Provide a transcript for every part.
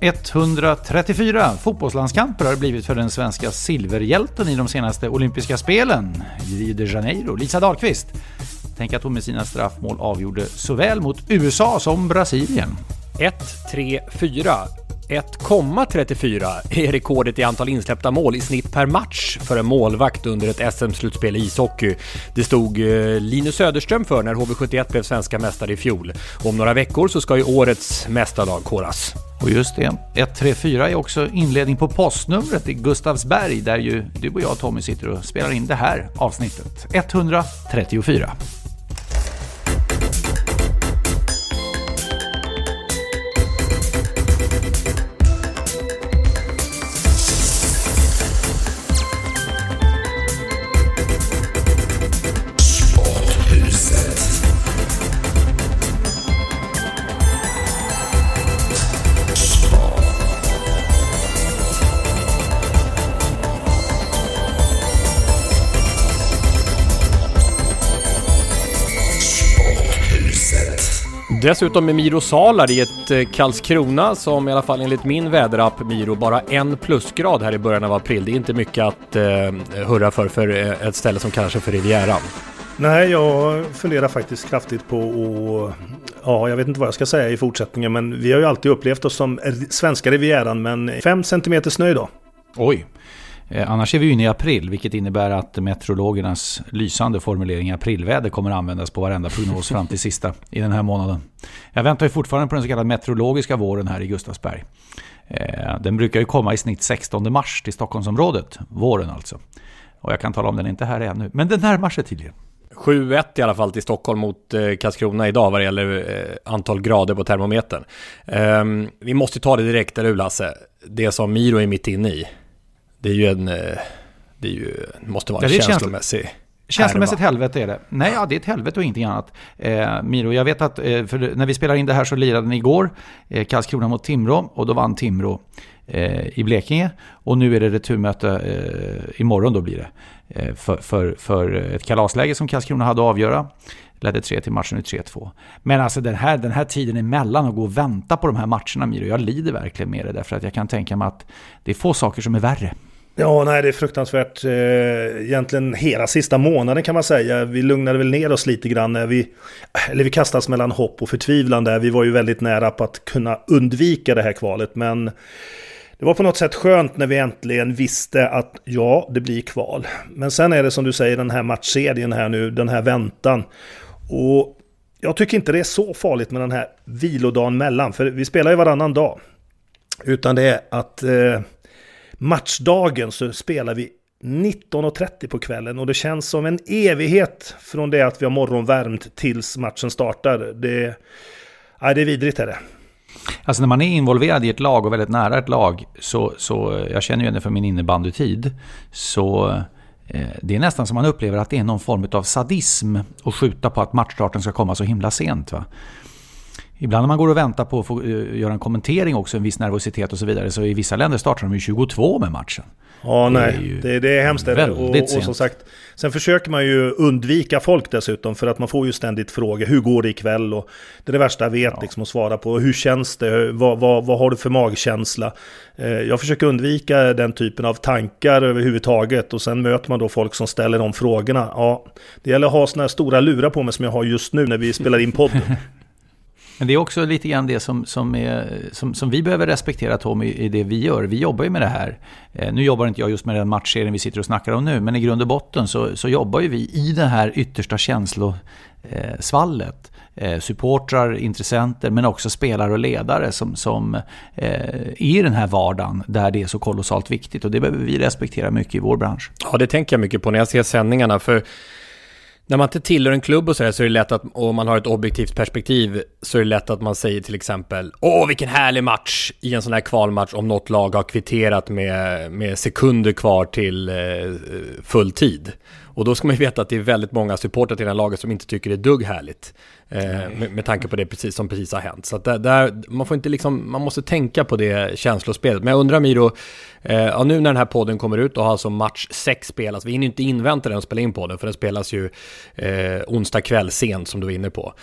134 fotbollslandskamper har det blivit för den svenska silverhjälten i de senaste olympiska spelen i Rio de Janeiro, Lisa Dahlqvist. Tänk att hon med sina straffmål avgjorde såväl mot USA som Brasilien. 134. 1,34 är rekordet i antal insläppta mål i snitt per match för en målvakt under ett SM-slutspel i ishockey. Det stod Linus Söderström för när HV71 blev svenska mästare i fjol. Och om några veckor så ska ju årets mästarlag koras. Och just det, 134 är också inledning på postnumret i Gustavsberg där ju du och jag, Tommy, sitter och spelar in det här avsnittet. 134. Dessutom är Miro Zalar i ett Karlskrona som i alla fall enligt min väderapp Miro bara 1 plusgrad här i början av april. Det är inte mycket att hurra för ett ställe som kanske för Rivieran. Nej, jag funderar faktiskt kraftigt på och ja, jag vet inte vad jag ska säga i fortsättningen, men vi har ju alltid upplevt oss som svenska Rivieran, men 5 centimeter snö idag. Oj. Annars är vi ju inne i april, vilket innebär att meteorologernas lysande formulering aprilväder kommer att användas på varenda prognos fram till sista i den här månaden. Jag väntar ju fortfarande på den så kallade meteorologiska våren här i Gustavsberg. Den brukar ju komma i snitt 16 mars till Stockholmsområdet, våren alltså. Och jag kan tala om den inte här ännu, men den närmar sig tydligen. 7-1 i alla fall till Stockholm mot Karlskrona idag vad det gäller antal grader på termometern. Vi måste ta det direkt där, Lasse, det som Miro är mitt inne i. Måste vara en känslomässig. Känslomässigt helvete är det. Nej, ja, det är ett helvete och ingenting annat. Miro, jag vet att för när vi spelar in det här så lirade ni igår Karlskrona mot Timrå och då vann Timrå i Blekinge. Och nu är det returmöte imorgon då blir det. För ett kalasläge som Karlskrona hade att avgöra. Ledde 3 till matchen i 3-2. Men alltså den här tiden emellan att gå och vänta på de här matcherna, Miro, jag lider verkligen med det därför att jag kan tänka mig att det är få saker som är värre. Ja, nej, det är fruktansvärt. Egentligen hela sista månaden kan man säga. Vi lugnade väl ner oss lite grann när vi kastades mellan hopp och förtvivlan där. Vi var ju väldigt nära på att kunna undvika det här kvalet, men det var på något sätt skönt när vi äntligen visste att ja, det blir kval. Men sen är det som du säger, den här matchserien här nu, den här väntan. Och jag tycker inte det är så farligt med den här vilodagen mellan, för vi spelar ju varannan dag. Utan det är att matchdagen så spelar vi 19.30 på kvällen och det känns som en evighet från det att vi har morgonvärmt tills matchen startar. Det är vidrigt är det. Alltså när man är involverad i ett lag och väldigt nära ett lag så jag känner ju ändå för min innebandytid så det är nästan som man upplever att det är någon form av sadism att skjuta på att matchstarten ska komma så himla sent, va? Ibland när man går och väntar på att få göra en kommentering också, en viss nervositet och så vidare, så i vissa länder startar de ju 22 med matchen. Ja, nej. Det är hemskt. Och som sagt, sen försöker man ju undvika folk dessutom, för att man får ju ständigt frågor, hur går det ikväll? Och det är det värsta jag vet liksom, att svara på. Hur känns det? Vad har du för magkänsla? Jag försöker undvika den typen av tankar överhuvudtaget, och sen möter man då folk som ställer de frågorna. Ja, det gäller att ha såna här stora lurar på mig som jag har just nu när vi spelar in podden. Men det är också lite grann det som vi behöver respektera, Tom, i det vi gör. Vi jobbar ju med det här. Nu jobbar inte jag just med den matchserien vi sitter och snackar om nu, men i grund och botten så jobbar ju vi i det här yttersta känslosvallet. Supportrar, intressenter, men också spelare och ledare som är i den här vardagen där det är så kolossalt viktigt, och det behöver vi respektera mycket i vår bransch. Ja, det tänker jag mycket på när jag ser sändningarna, för när man inte tillhör en klubb och så, här, så är det lätt att, om man har ett objektivt perspektiv, så är det lätt att man säger till exempel, åh vilken härlig match, i en sån här kvalmatch, om något lag har kvitterat med sekunder kvar till full tid. Och då ska man ju veta att det är väldigt många supportrar till den här laget som inte tycker det är dugg härligt. Med tanke på det precis har hänt. Så att man får inte liksom, man måste tänka på det känslospelet. Men jag undrar, Miro, nu när den här podden kommer ut och har alltså match 6 spelas, vi hinner inte invänta den och spela in podden, för den spelas ju onsdag kväll sent, som du var inne på.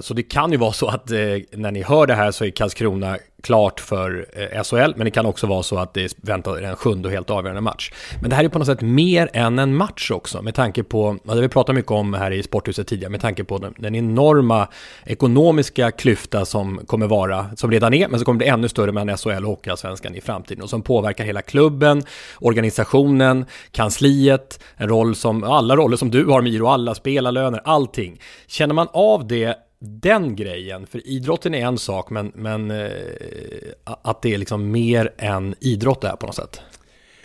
Så det kan ju vara så att när ni hör det här så är Karlskrona klart för SHL, men det kan också vara så att det väntar en 7:e och helt avgörande match. Men det här är på något sätt mer än en match också, med tanke på, det vi pratat mycket om här i Sporthuset tidigare, med tanke på den enorma ekonomiska klyfta som kommer vara, som redan är, men som kommer bli ännu större mellan SHL och Hockeyallsvenskan i framtiden, och som påverkar hela klubben, organisationen, kansliet, en roll som, alla roller som du har, Miro, alla spelarlöner, allting. Känner man av det, den grejen? För idrotten är en sak, men att det är liksom mer än idrott där på något sätt.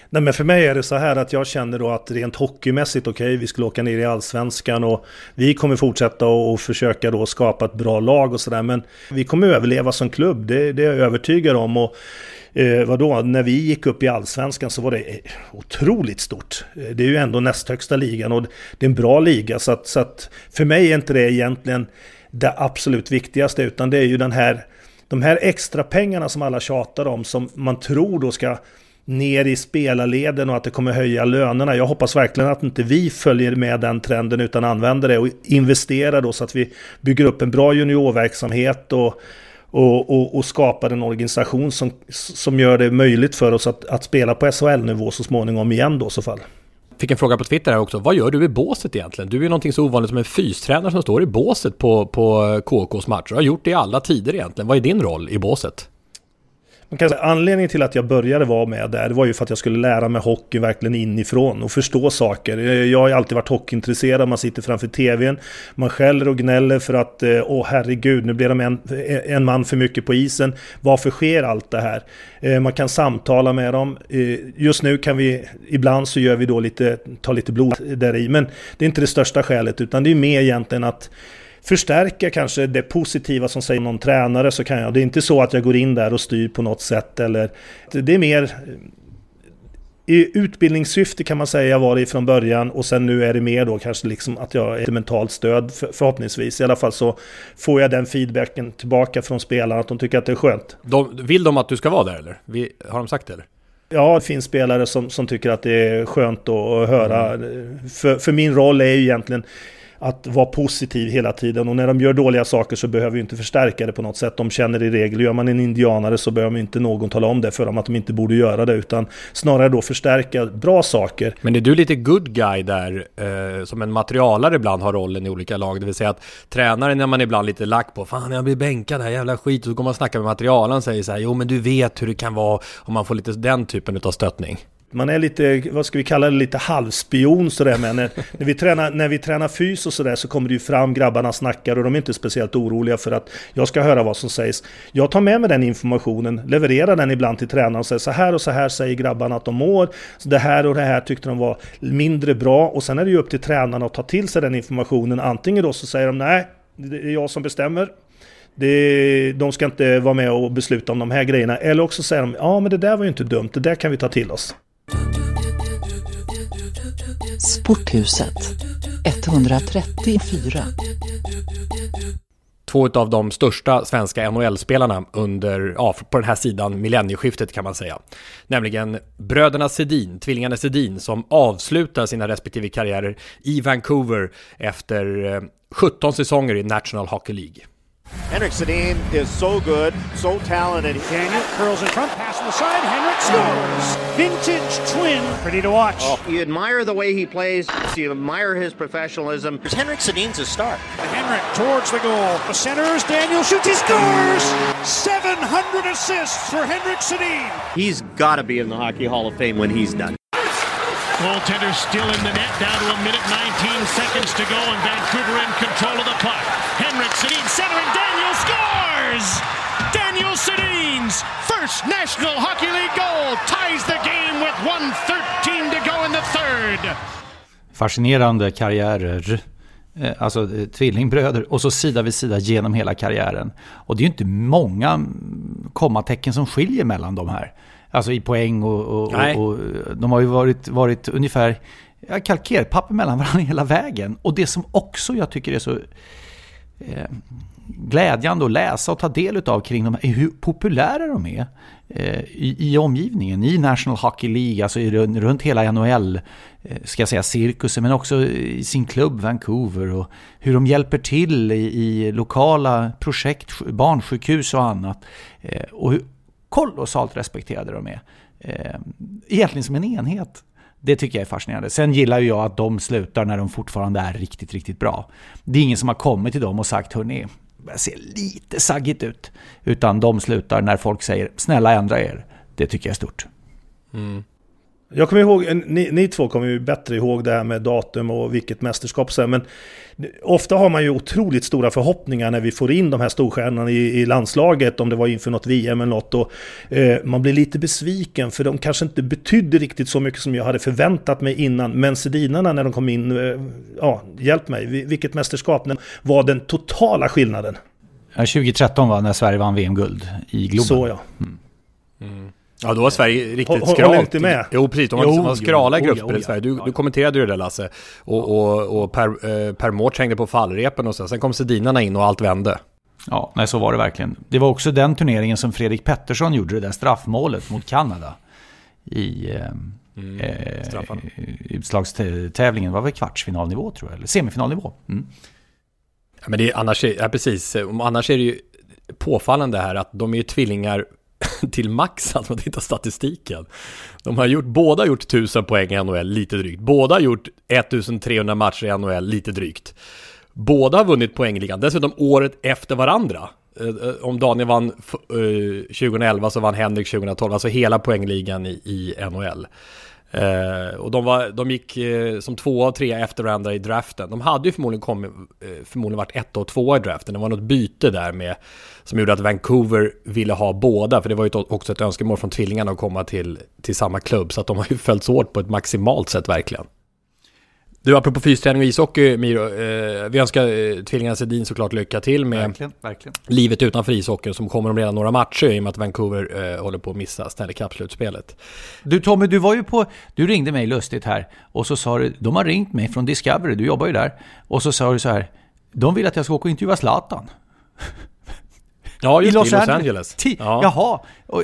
Nej, men för mig är det så här att jag känner då att rent hockeymässigt, okej, vi skulle åka ner i Allsvenskan och vi kommer fortsätta och försöka då skapa ett bra lag och sådär, men vi kommer överleva som klubb, det är jag övertygad om. Och vadå, när vi gick upp i Allsvenskan så var det otroligt stort. Det är ju ändå näst högsta ligan, och det är en bra liga, så att för mig är inte det egentligen det absolut viktigaste, utan det är ju de här extra pengarna som alla tjatar om, som man tror då ska ner i spelarleden och att det kommer höja lönerna. Jag hoppas verkligen att inte vi följer med den trenden, utan använder det och investerar då, så att vi bygger upp en bra juniorverksamhet och skapar en organisation som gör det möjligt för oss att spela på SHL-nivå så småningom igen då i så fall. Fick en fråga på Twitter här också. Vad gör du i båset egentligen? Du är ju någonting så ovanligt som en fystränare som står i båset på KKs matcher. Du har gjort det i alla tider egentligen. Vad är din roll i båset? Anledningen till att jag började vara med där, det var ju för att jag skulle lära mig hockey verkligen inifrån och förstå saker. Jag har alltid varit hockeyintresserad. Man sitter framför tvn, man skäller och gnäller för att herregud, nu blir de en man för mycket på isen. Varför sker allt det här? Man kan samtala med dem. Just nu kan vi, ibland så gör vi då tar lite blod där i, men det är inte det största skälet, utan det är mer egentligen att förstärka kanske det positiva som säger någon tränare, så kan jag. Det är inte så att jag går in där och styr på något sätt, eller det är mer i utbildningssyfte kan man säga var det från början, och sen nu är det mer då kanske liksom att jag är ett mentalt stöd, förhoppningsvis i alla fall, så får jag den feedbacken tillbaka från spelarna att de tycker att det är skönt. Vill de att du ska vara där, eller? Har de sagt det, eller? Ja, det finns spelare som tycker att det är skönt att höra. För min roll är ju egentligen att vara positiv hela tiden, och när de gör dåliga saker så behöver vi inte förstärka det på något sätt. De känner i regel, gör man en indianare så behöver man inte någon tala om det för dem att de inte borde göra det, utan snarare då förstärka bra saker. Men är du lite good guy där, som en materialare ibland har rollen i olika lag, det vill säga att tränaren är man ibland lite lack på, fan jag blir bänkad här, jävla skit, och så går man och snackar med materialaren och säger så här, jo men du vet hur det kan vara, om man får lite den typen av stöttning. Man är lite, vad ska vi kalla det, lite halvspion sådär, men när vi tränar fys och sådär så kommer det ju fram, grabbarna snackar och de är inte speciellt oroliga för att jag ska höra vad som sägs. Jag tar med mig den informationen, levererar den ibland till tränaren och säger så här säger grabbarna att de mår, så det här tyckte de var mindre bra, och sen är det ju upp till tränarna att ta till sig den informationen. Antingen då så säger de nej, det är jag som bestämmer. De ska inte vara med och besluta om de här grejerna, eller också säger de ja men det där var ju inte dumt, det där kan vi ta till oss. Sporthuset 134. två av de största svenska NHL-spelarna under, ja, på den här sidan millennieskiftet kan man säga. Nämligen bröderna Sedin, tvillingarna Sedin, som avslutar sina respektive karriärer i Vancouver efter 17 säsonger i National Hockey League. Henrik Sedin is so good, so talented. Daniel curls in front, pass on the side, Henrik scores. Vintage twin, pretty to watch. Oh. You admire the way he plays, you admire his professionalism. Henrik Sedin's a star. Henrik towards the goal, the centers, Daniel shoots, he scores! 700 assists for Henrik Sedin. He's got to be in the Hockey Hall of Fame when he's done. Goaltender still in the net, down to a minute 19 seconds to go, and Vancouver in control of the puck. Henrik Sedin centering, Daniel scores! Daniel Sedin's first National Hockey League goal ties the game with 1:13 to go in the third. Fascinerande karriärer. Alltså tvillingbröder och så sida vid sida genom hela karriären. Och det är ju inte många kommatecken som skiljer mellan de här. Alltså i poäng och de har ju varit ungefär kalkerpapper mellan varandra hela vägen. Och det som också jag tycker är så glädjande att läsa och ta del av kring dem är hur populära de är i omgivningen, i National Hockey League, alltså runt hela NHL, ska jag säga, cirkusen, men också i sin klubb Vancouver, och hur de hjälper till i lokala projekt, barnsjukhus och annat, och hur kolossalt respekterade de är. Egentligen som en enhet. Det tycker jag är fascinerande. Sen gillar ju jag att de slutar när de fortfarande är riktigt, riktigt bra. Det är ingen som har kommit till dem och sagt, hörni, jag ser lite saggigt ut. Utan de slutar när folk säger, snälla ändra er. Det tycker jag är stort. Mm. Jag kommer ihåg, ni två kommer ju bättre ihåg det här med datum och vilket mästerskap sen, men ofta har man ju otroligt stora förhoppningar när vi får in de här storstjärnorna i landslaget, om det var inför något VM eller något, och man blir lite besviken för de kanske inte betydde riktigt så mycket som jag hade förväntat mig innan, men sedinarna när de kom in, hjälp mig, vilket mästerskap var den totala skillnaden? 2013 var när Sverige vann VM-guld i Globen. Så ja. Mm. Ja, då var Sverige riktigt skralt. Jo, precis. De var skrala grupper i Sverige. Du kommenterade ju det där, Lasse. Och Per Mårts hängde på fallrepen och sen kom sedinarna in och allt vände. Ja, nej, så var det verkligen. Det var också den turneringen som Fredrik Pettersson gjorde det där straffmålet mot Kanada i utslagstävlingen. Var väl kvartsfinalnivå, tror jag. Eller semifinalnivå. Mm. Ja, men det är annars, ja, precis. Annars är det ju påfallande här att de är ju tvillingar till max, alltså att titta statistiken. De har båda gjort 1000 poäng i NHL, lite drygt. Båda har gjort 1300 matcher i NHL, lite drygt. Båda har vunnit poängligan, dessutom året efter varandra. Om Daniel vann 2011 så vann Henrik 2012, alltså hela poängligan i NHL. Och de gick som 2 och 3 efter varandra i draften. De hade ju förmodligen varit 1 och 2 i draften. Det var något byte där med som gjorde att Vancouver ville ha båda, för det var ju också ett önskemål från tvillingarna att komma till samma klubb, så att de har ju följts åt på ett maximalt sätt verkligen. Du, apropå fysträning och ishockey, Miro, vi önskar tvillingarna Sedin såklart lycka till med verkligen. Livet utanför ishockeyn, som kommer om redan några matcher i och med att Vancouver håller på att missa Stanley Cup-slutspelet. Du Tommy, du ringde mig lustigt här och så sa du, de har ringt mig från Discovery, du jobbar ju där, och så sa du så här, de vill att jag ska åka och intervjua Zlatan. Ja, just i Los Angeles. Ja. Jaha,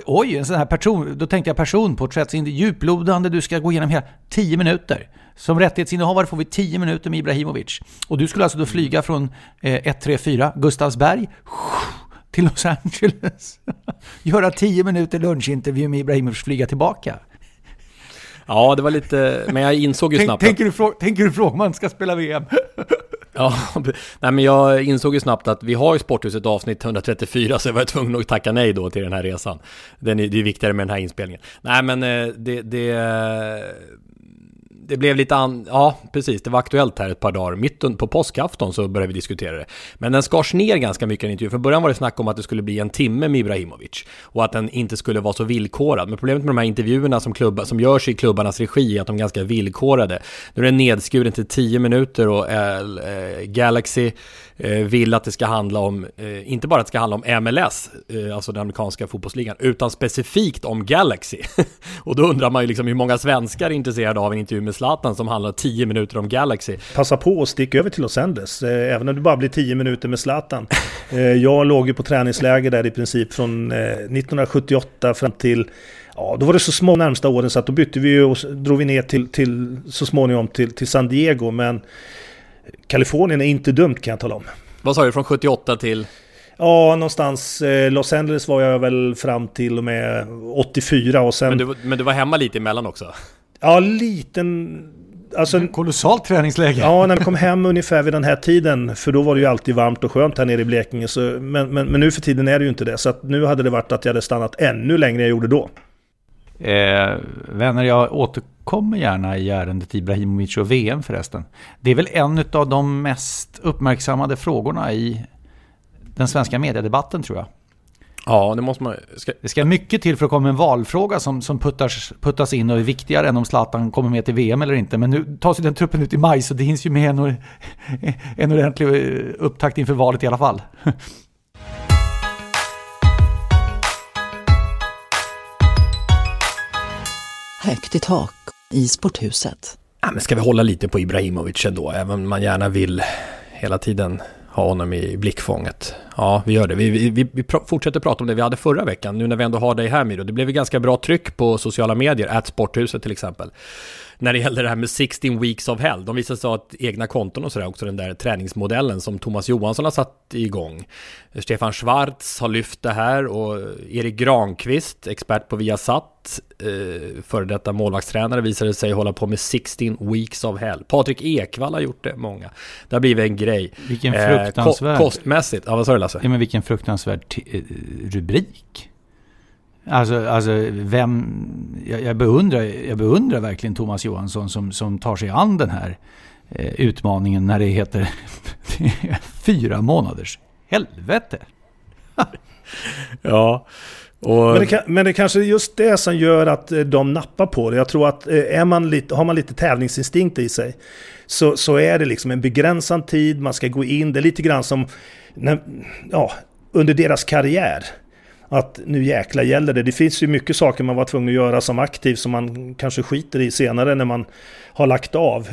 oj, en sån här person, då tänkte jag personporträttsintervju, djuplodande, du ska gå igenom hela 10 minuter. Som rättighetsinnehavare får vi 10 minuter med Ibrahimović. Och du skulle alltså då flyga från 134 Gustavsberg till Los Angeles. Göra 10 minuter lunchintervju med Ibrahimović, flyga tillbaka. Ja, det var lite, men jag insåg ju snabbt. Tänker du fråga man ska spela VM? Ja, nej, men jag insåg ju snabbt att vi har i Sporthuset avsnitt 134, så jag var tvungen att tacka nej då till den här resan. Det är viktigare med den här inspelningen. Nej, men det blev lite ja, precis. Det var aktuellt här ett par dagar. Mitt på påskafton så började vi diskutera det. Men den skars ner ganska mycket i intervjun. För början var det snack om att det skulle bli en timme med Ibrahimović. Och att den inte skulle vara så villkorad. Men problemet med de här intervjuerna som görs i klubbarnas regi är att de är ganska villkorade. Nu är det nedskuren till 10 minuter och Galaxy vill att det ska handla om, inte bara att det ska handla om MLS, alltså den amerikanska fotbollsligan, utan specifikt om Galaxy. Och då undrar man ju liksom hur många svenskar är intresserade av en intervju med Zlatan som handlar 10 minuter om Galaxy. Passa på och stick över till Los Angeles, även om det bara blir 10 minuter med Zlatan. Jag låg ju på träningsläger där i princip från 1978 fram till, ja, då var det så små närmsta åren så att då bytte vi och drog vi ner till så småningom till San Diego, men Kalifornien är inte dumt kan jag tala om. Vad sa du, från 78 till? Ja, någonstans. Los Angeles var jag väl fram till och med 84. Och sen... men du var hemma lite emellan också? Ja, liten... Alltså, en kolossalt träningsläge. Ja, när jag kom hem ungefär vid den här tiden, för då var det ju alltid varmt och skönt här nere i Blekinge. Så, men nu för tiden är det ju inte det. Så att nu hade det varit att jag hade stannat ännu längre än jag gjorde då. Vänner, jag återkommer gärna i ärendet Ibrahimović och VM förresten. Det är väl en av de mest uppmärksammade frågorna i den svenska mediedebatten, tror jag. Ja, det måste man... Det ska mycket till för att komma en valfråga som puttas in och är viktigare än om Zlatan kommer med till VM eller inte. Men nu tas ju den truppen ut i maj, så det hinns ju med en ordentlig upptakt inför valet i alla fall. Högt i tak i sporthuset. Ja, men ska vi hålla lite på Ibrahimović ändå, även om man gärna vill hela tiden ha honom i blickfånget. Ja, vi gör det. Vi fortsätter prata om det vi hade förra veckan. Nu när vi ändå har dig här, Miro. Det blev ju ganska bra tryck på sociala medier, @sporthuset till exempel. När det gäller det här med 16 weeks of hell. De visade sig ha ett egna konton och sådär också. Den där träningsmodellen som Thomas Johansson har satt igång. Stefan Schwarz har lyft det här. Och Erik Granqvist, expert på Viasat, före detta målvaktstränare, visade sig hålla på med 16 weeks of hell. Patrik Ekwall har gjort det, många. Det har blivit en grej. Vilken fruktansvärd... kostmässigt. Ja, vad sa du, Lasse? Ja, men vilken fruktansvärd rubrik. Alltså vem, jag beundrar verkligen Thomas Johansson som tar sig an den här utmaningen när det heter 4 månaders helvete. Ja. Och... Men det kanske är just det som gör att de nappar på det. Jag tror att har man lite tävlingsinstinkt i sig, så är det liksom en begränsad tid. Man ska gå in, det är lite grann som under deras karriär. Att nu jäkla gäller det. Det finns ju mycket saker man var tvungen att göra som aktiv som man kanske skiter i senare när man har lagt av.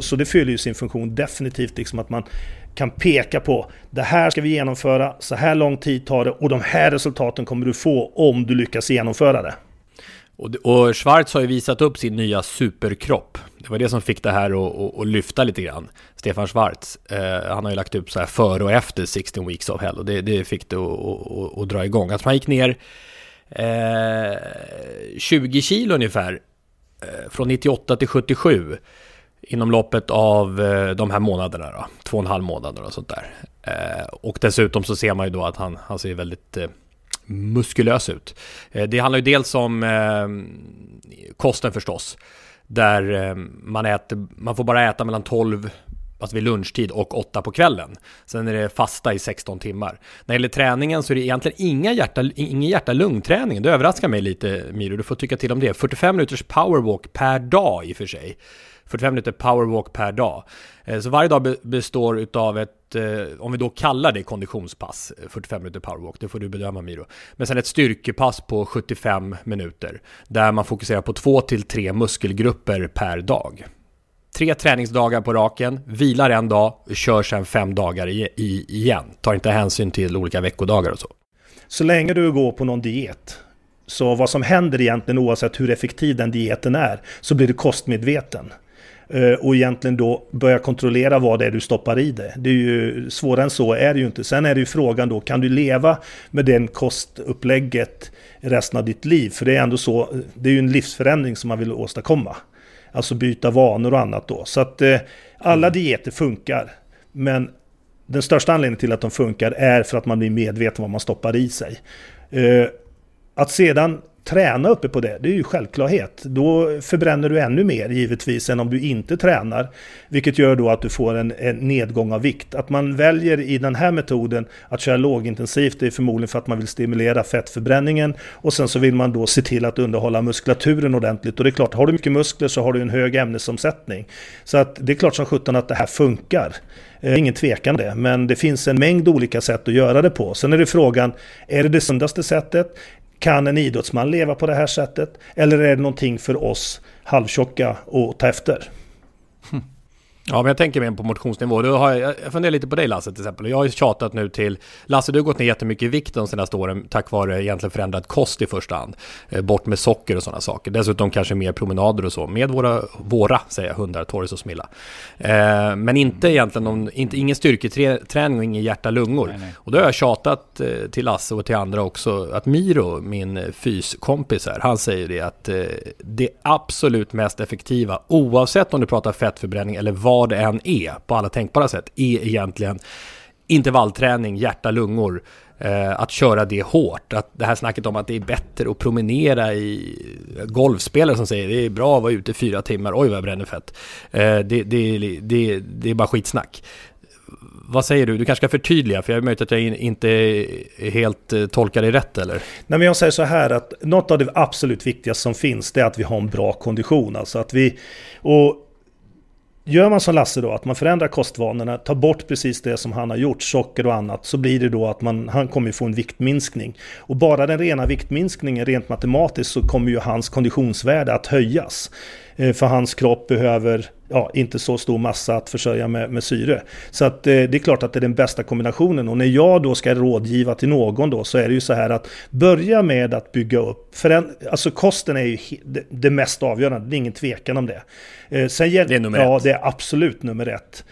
Så det fyller ju sin funktion definitivt, liksom att man kan peka på det här ska vi genomföra, så här lång tid tar det och de här resultaten kommer du få om du lyckas genomföra det. Och Schwarz har ju visat upp sin nya superkropp. Det var det som fick det här att lyfta lite grann. Stefan Schwarz, han har ju lagt upp så här före och efter 16 weeks of hell. Och det fick det att dra igång. Alltså man gick ner 20 kilo ungefär från 98 till 77 inom loppet av de här månaderna då. 2,5 månader och sånt där. Och dessutom så ser man ju då att han ser väldigt... muskulös ut. Det handlar ju dels om kosten förstås, där man får bara äta mellan 12, alltså vid lunchtid, och 8 på kvällen. Sen är det fasta i 16 timmar. När det gäller träningen så är det egentligen ingen hjärta-lungträning. Det överraskar mig lite, Miro. Du får tycka till om det. 45 minuters powerwalk per dag i och för sig. 45 minuter powerwalk per dag. Så varje dag består utav ett, om vi då kallar det konditionspass, 45 minuter powerwalk, det får du bedöma, Miro. Men sen ett styrkepass på 75 minuter där man fokuserar på 2 till 3 muskelgrupper per dag. 3 träningsdagar på raken, vilar en dag, kör sen 5 dagar igen. Tar inte hänsyn till olika veckodagar och så. Så länge du går på någon diet, så vad som händer egentligen oavsett hur effektiv den dieten är, så blir du kostmedveten. Och egentligen då börja kontrollera vad det är du stoppar i det. Det är ju svårare än så är det ju inte. Sen är det ju frågan då, kan du leva med den kostupplägget resten av ditt liv? För det är ändå så, det är ju en livsförändring som man vill åstadkomma. Alltså byta vanor och annat då. Så att alla dieter funkar. Men den största anledningen till att de funkar är för att man blir medveten om vad man stoppar i sig. Att sedan träna uppe på det är ju självklarhet. Då förbränner du ännu mer givetvis än om du inte tränar, vilket gör då att du får en nedgång av vikt. Att man väljer i den här metoden att köra lågintensivt är förmodligen för att man vill stimulera fettförbränningen, och sen så vill man då se till att underhålla muskulaturen ordentligt. Och det är klart, har du mycket muskler så har du en hög ämnesomsättning. Så att det är klart som sjutton att det här funkar. Ingen tvekan det, men det finns en mängd olika sätt att göra det på. Sen är det frågan, är det sundaste sättet? Kan en idrottsman leva på det här sättet? Eller är det någonting för oss halvtjocka och ta efter? Ja, men jag tänker mer på motionsnivå. Jag funderar lite på dig, Lasse, till exempel. Jag har ju tjatat nu till... Lasse, du har gått ner jättemycket i vikt de senaste åren tack vare egentligen förändrad kost i första hand. Bort med socker och sådana saker. Dessutom kanske mer promenader och så. Med våra säger jag, hundar, torres och smilla. Men inte egentligen ingen styrketräning och ingen hjärta-lungor. Nej. Och då har jag tjatat till Lasse och till andra också att Miro, min fyskompis här, han säger det att det absolut mest effektiva, oavsett om du pratar fettförbränning eller vad det än är på alla tänkbara sätt, är egentligen intervallträning, hjärta, lungor, att köra det hårt. Att det här snacket om att det är bättre att promenera i golfspelare som säger det är bra att vara ute 4 timmar, oj vad jag bränner fett. Det är bara skitsnack. Vad säger du? Du kanske ska förtydliga, för jag är möjligt att jag inte helt tolkar dig rätt, eller? Nej, men jag säger så här att något av det absolut viktigaste som finns, det är att vi har en bra kondition. Alltså att vi... Och gör man som Lasse då, att man förändrar kostvanorna, tar bort precis det som han har gjort, socker och annat, så blir det då att han kommer få en viktminskning. Och bara den rena viktminskningen, rent matematiskt, så kommer ju hans konditionsvärde att höjas. För hans kropp behöver inte så stor massa att försörja med syre. Så att, det är klart att det är den bästa kombinationen. Och när jag då ska rådgiva till någon då, så är det ju så här att börja med att bygga upp. Alltså kosten är ju det mest avgörande, det är ingen tvekan om det. Det är nummer ett. Ja, det är absolut nummer ett.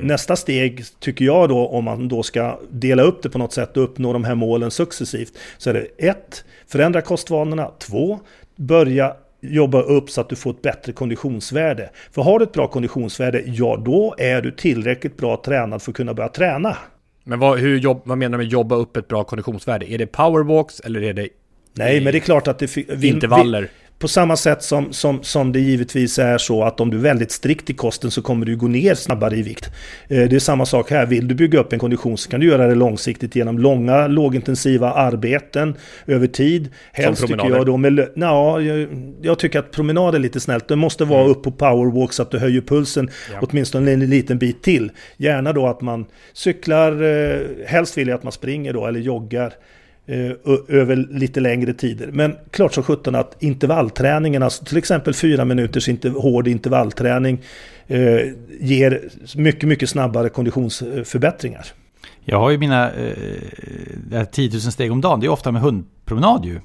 Nästa steg tycker jag då, om man då ska dela upp det på något sätt och uppnå de här målen successivt, så är det 1. Förändra kostvanorna. 2. Börja jobba upp så att du får ett bättre konditionsvärde. För har du ett bra konditionsvärde, ja då är du tillräckligt bra tränad för att kunna börja träna. Men vad menar du med jobba upp ett bra konditionsvärde? Är det powerwalks eller är det... Nej, men det är klart att det... Intervaller. På samma sätt som det givetvis är så att om du är väldigt strikt i kosten så kommer du gå ner snabbare i vikt. Det är samma sak här. Vill du bygga upp en kondition så kan du göra det långsiktigt genom långa, lågintensiva arbeten över tid. Helst tycker jag då med... Jag tycker att promenad är lite snällt. Det måste vara upp på powerwalk så att du höjer pulsen åtminstone en liten bit till. Gärna då att man cyklar, helst vill jag att man springer då eller joggar över lite längre tider. Men klart så 17 att intervallträningarna, alltså till exempel 4 minuters hård intervallträning, ger mycket, mycket snabbare konditionsförbättringar. Jag har ju mina 10 000 steg om dagen. Det är ofta med hundpromenad ju.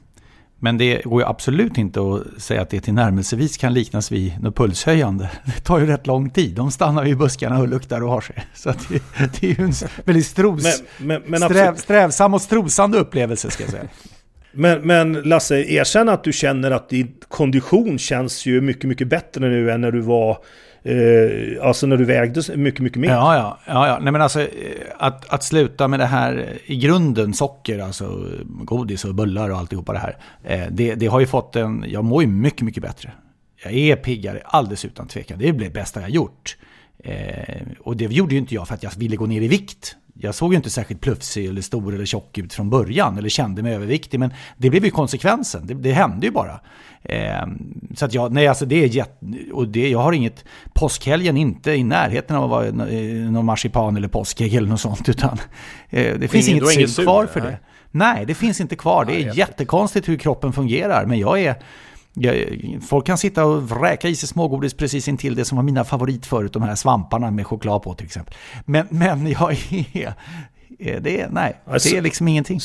Men det går ju absolut inte att säga att det tillnärmelsevis kan liknas vid något pulshöjande. Det tar ju rätt lång tid. De stannar ju i buskarna och luktar och har sig. Så att det är ju en väldigt strävsam och strosande upplevelse, ska jag säga. Men Lasse, erkänn att du känner att din kondition känns ju mycket, mycket bättre nu än när du var... alltså när du vägdes mycket, mycket mer. Ja. Nej, men alltså, att sluta med det här i grunden, socker, alltså godis och bullar och alltihopa det här, det har ju fått jag mår ju mycket, mycket bättre. Jag är piggare, alldeles utan tvekan. Det blev det bästa jag gjort. Och det gjorde ju inte jag för att jag ville gå ner i vikt. Jag såg ju inte särskilt plufsig eller stor eller tjock ut från början, eller kände mig överviktig, men det blev ju konsekvensen. Det hände ju bara. Så att jag har inget påskhelgen, inte i närheten av att vara någon marsipan eller påskägg eller något sånt, utan det finns inget kvar för det. Nej, det finns inte kvar. Det är jättekonstigt hur kroppen fungerar, men folk kan sitta och vräka i sig smågodis precis intill det som var mina favorit förut, de här svamparna med choklad på till exempel. Men jag är... det är liksom ingenting.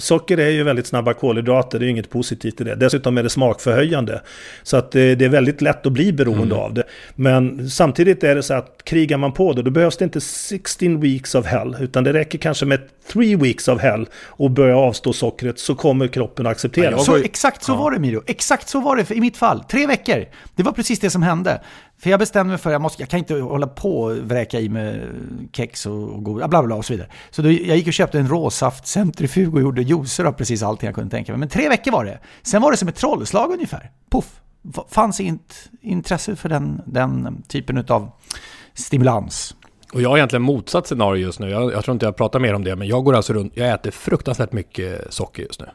Socker är ju väldigt snabba kolhydrater, det är ju inget positivt i det. Dessutom är det smakförhöjande. Så att det är väldigt lätt att bli beroende av det. Men samtidigt är det så att krigar man på det, då behövs det inte 16 weeks of hell, utan det räcker kanske med 3 weeks of hell och börja avstå sockret, så kommer kroppen att acceptera. Exakt så var det, Miro. Exakt så var det i mitt fall. 3 veckor. Det var precis det som hände. För jag bestämde mig för att jag kan inte hålla på och vräka i med kex och godis, bla bla bla och så vidare. Så då, jag gick och köpte en råsaftcentrifug och gjorde juicer av precis allt jag kunde tänka mig. Men 3 veckor var det. Sen var det som ett trollslag ungefär. Puff. Fanns inte intresse för den typen av stimulans. Och jag har egentligen motsatt scenario just nu. Jag tror inte jag pratar mer om det, men jag äter fruktansvärt mycket socker just nu.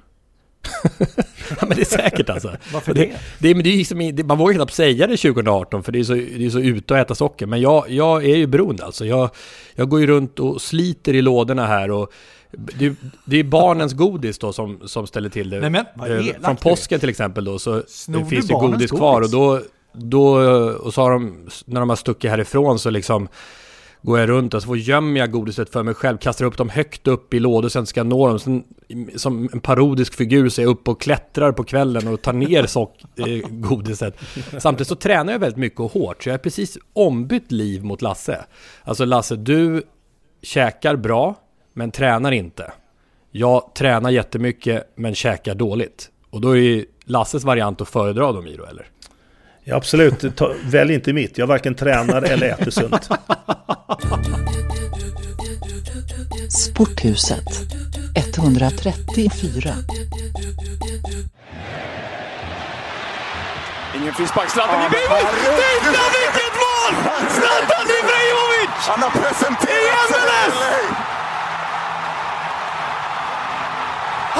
Ja, men det är säkert alltså. Varför det? Men det är liksom, man vågar knappt säga det 2018 för det är så ute att äta socker. Men jag är ju beroende alltså. Jag går ju runt och sliter i lådorna här och det är barnens godis då som ställer till det. Nej, men, från påsken till exempel då så det finns det godis kvar och då och så har de, när de har stuckit härifrån så liksom går jag runt och så får gömma godiset för mig själv, kastar upp dem högt upp i lådor sen ska jag nå dem, sen, som en parodisk figur så är jag upp och klättrar på kvällen och tar ner godiset. Samtidigt så tränar jag väldigt mycket och hårt så jag har precis ombytt liv mot Lasse. Alltså Lasse, du käkar bra men tränar inte. Jag tränar jättemycket men käkar dåligt. Och då är ju Lasses variant att föredra dem i då, eller? Ja, absolut. Välj inte mitt. Jag varken tränar eller äter sunt. Sporthuset 134. Ingen frispark. Zlatan Ibrahimović! Titta vilket mål! Zlatan Ibrahimović! Han har presenterat sig!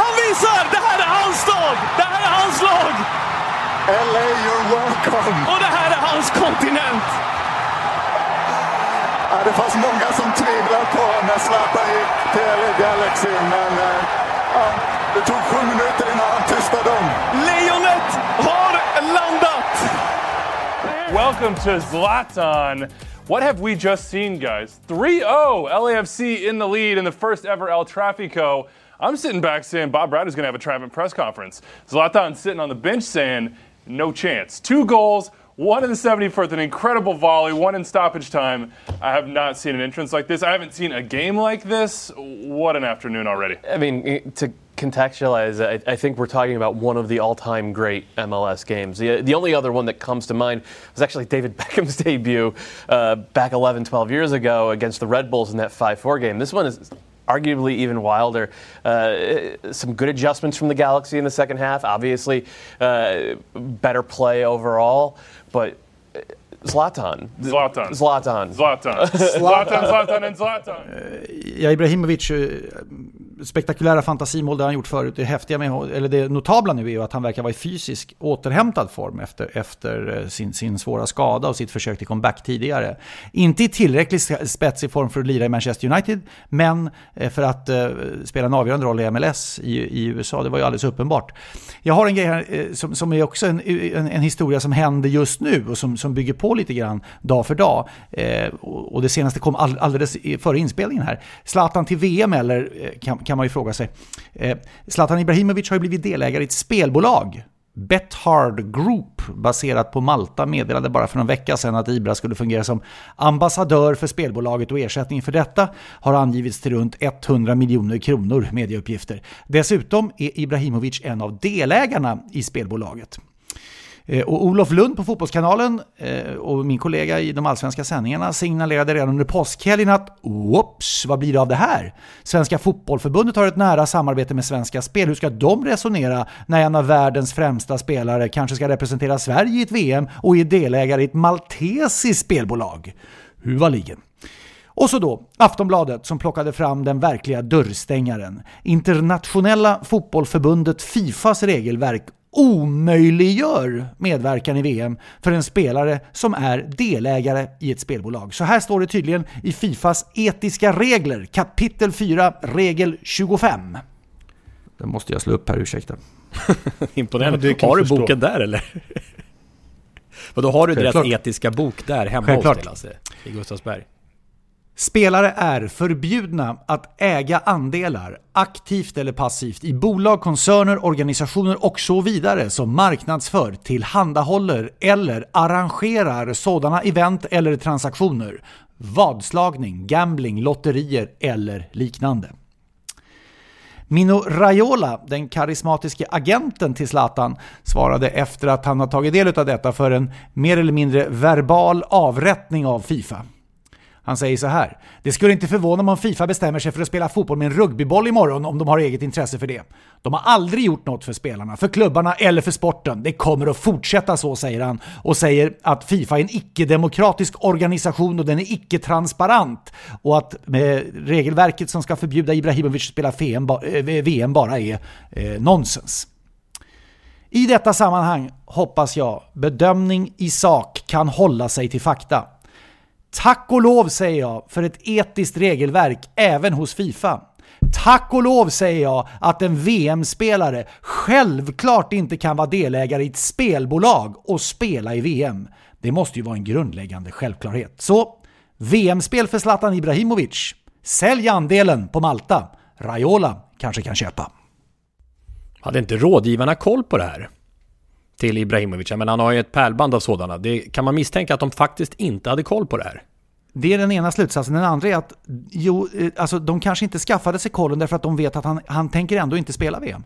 Han visar! Det här är hans dag! Det här är hans lag! LA, you're welcome! Och det här är hans kontinent! Ja, det fanns många som tvivlade på när Zlatan gick till Galaxy, men ja, det tog 7 minuter innan han tystade dem. Lejonet har landat! Welcome to Zlatan! What have we just seen, guys? 3-0 LAFC in the lead in the first ever El Trafico. I'm sitting back saying Bob Braddock's going to have a triumphant press conference. Zlatan's sitting on the bench saying, no chance. 2 goals, 1 in the 74th, an incredible volley, 1 in stoppage time. I have not seen an entrance like this. I haven't seen a game like this. What an afternoon already. I mean, to contextualize, I think we're talking about one of the all-time great MLS games. The only other one that comes to mind was actually David Beckham's debut back 11, 12 years ago against the Red Bulls in that 5-4 game. This one is arguably even wilder. Some good adjustments from the Galaxy in the second half. Obviously, better play overall. But Zlatan. Ja, Ibrahimovic spektakulära fantasimål där han gjort förut. Det häftiga med, eller det notabla nu är ju att han verkar vara i fysisk återhämtad form efter sin svåra skada och sitt försök till comeback tidigare. Inte i tillräckligt spetsig form för att lira i Manchester United, men för att spela en avgörande roll i MLS i USA. Det var ju alldeles uppenbart. Jag har en grej här som är också en historia som händer just nu och som bygger på lite grann dag för dag och det senaste kom alldeles före inspelningen här. Zlatan till VM eller kan man ju fråga sig. Zlatan Ibrahimović har ju blivit delägare i ett spelbolag, Bet Hard Group, baserat på Malta, meddelade bara för någon vecka sedan att Ibra skulle fungera som ambassadör för spelbolaget och ersättningen för detta har angivits till runt 100 miljoner kronor medieuppgifter. Dessutom är Ibrahimović en av delägarna i spelbolaget. Och Olof Lund på Fotbollskanalen och min kollega i de allsvenska sändningarna signalerade redan under påskhelgen att whoops, vad blir det av det här? Svenska fotbollförbundet har ett nära samarbete med Svenska Spel. Hur ska de resonera när en av världens främsta spelare kanske ska representera Sverige i ett VM och är delägare i ett maltesiskt spelbolag? Hur var ligen? Och så då, Aftonbladet som plockade fram den verkliga dörrstängaren. Internationella fotbollförbundet FIFAs regelverk omöjliggör medverkan i VM för en spelare som är delägare i ett spelbolag. Så här står det tydligen i FIFAs etiska regler, kapitel 4, regel 25. Den måste jag slå upp här, ursäkta. Imponerande. Har du boken där eller? Vadå, har du deras etiska bok där hemma hos dig, alltså, i Gustavsberg? Spelare är förbjudna att äga andelar, aktivt eller passivt, i bolag, koncerner, organisationer och så vidare som marknadsför, tillhandahåller eller arrangerar sådana event eller transaktioner, vadslagning, gambling, lotterier eller liknande. Mino Raiola, den karismatiska agenten till Zlatan, svarade efter att han har tagit del av detta för en mer eller mindre verbal avrättning av FIFA. Han säger så här: det skulle inte förvåna mig om FIFA bestämmer sig för att spela fotboll med en rugbyboll imorgon om de har eget intresse för det. De har aldrig gjort något för spelarna, för klubbarna eller för sporten. Det kommer att fortsätta så, säger han. Och säger att FIFA är en icke-demokratisk organisation och den är icke-transparent. Och att regelverket som ska förbjuda Ibrahimović att spela VM bara är nonsens. I detta sammanhang hoppas jag bedömning i sak kan hålla sig till fakta. Tack och lov, säger jag, för ett etiskt regelverk även hos FIFA. Tack och lov, säger jag, att en VM-spelare självklart inte kan vara delägare i ett spelbolag och spela i VM. Det måste ju vara en grundläggande självklarhet. Så, VM-spel för Zlatan Ibrahimović. Sälj andelen på Malta. Raiola kanske kan köpa. Hade inte rådgivarna koll på det här? Till Ibrahimović, men han har ju ett pärlband av sådana. Det kan man misstänka att de faktiskt inte hade koll på det här. Det är den ena slutsatsen. Den andra är att de kanske inte skaffade sig kollen därför att de vet att han tänker ändå inte spela VM.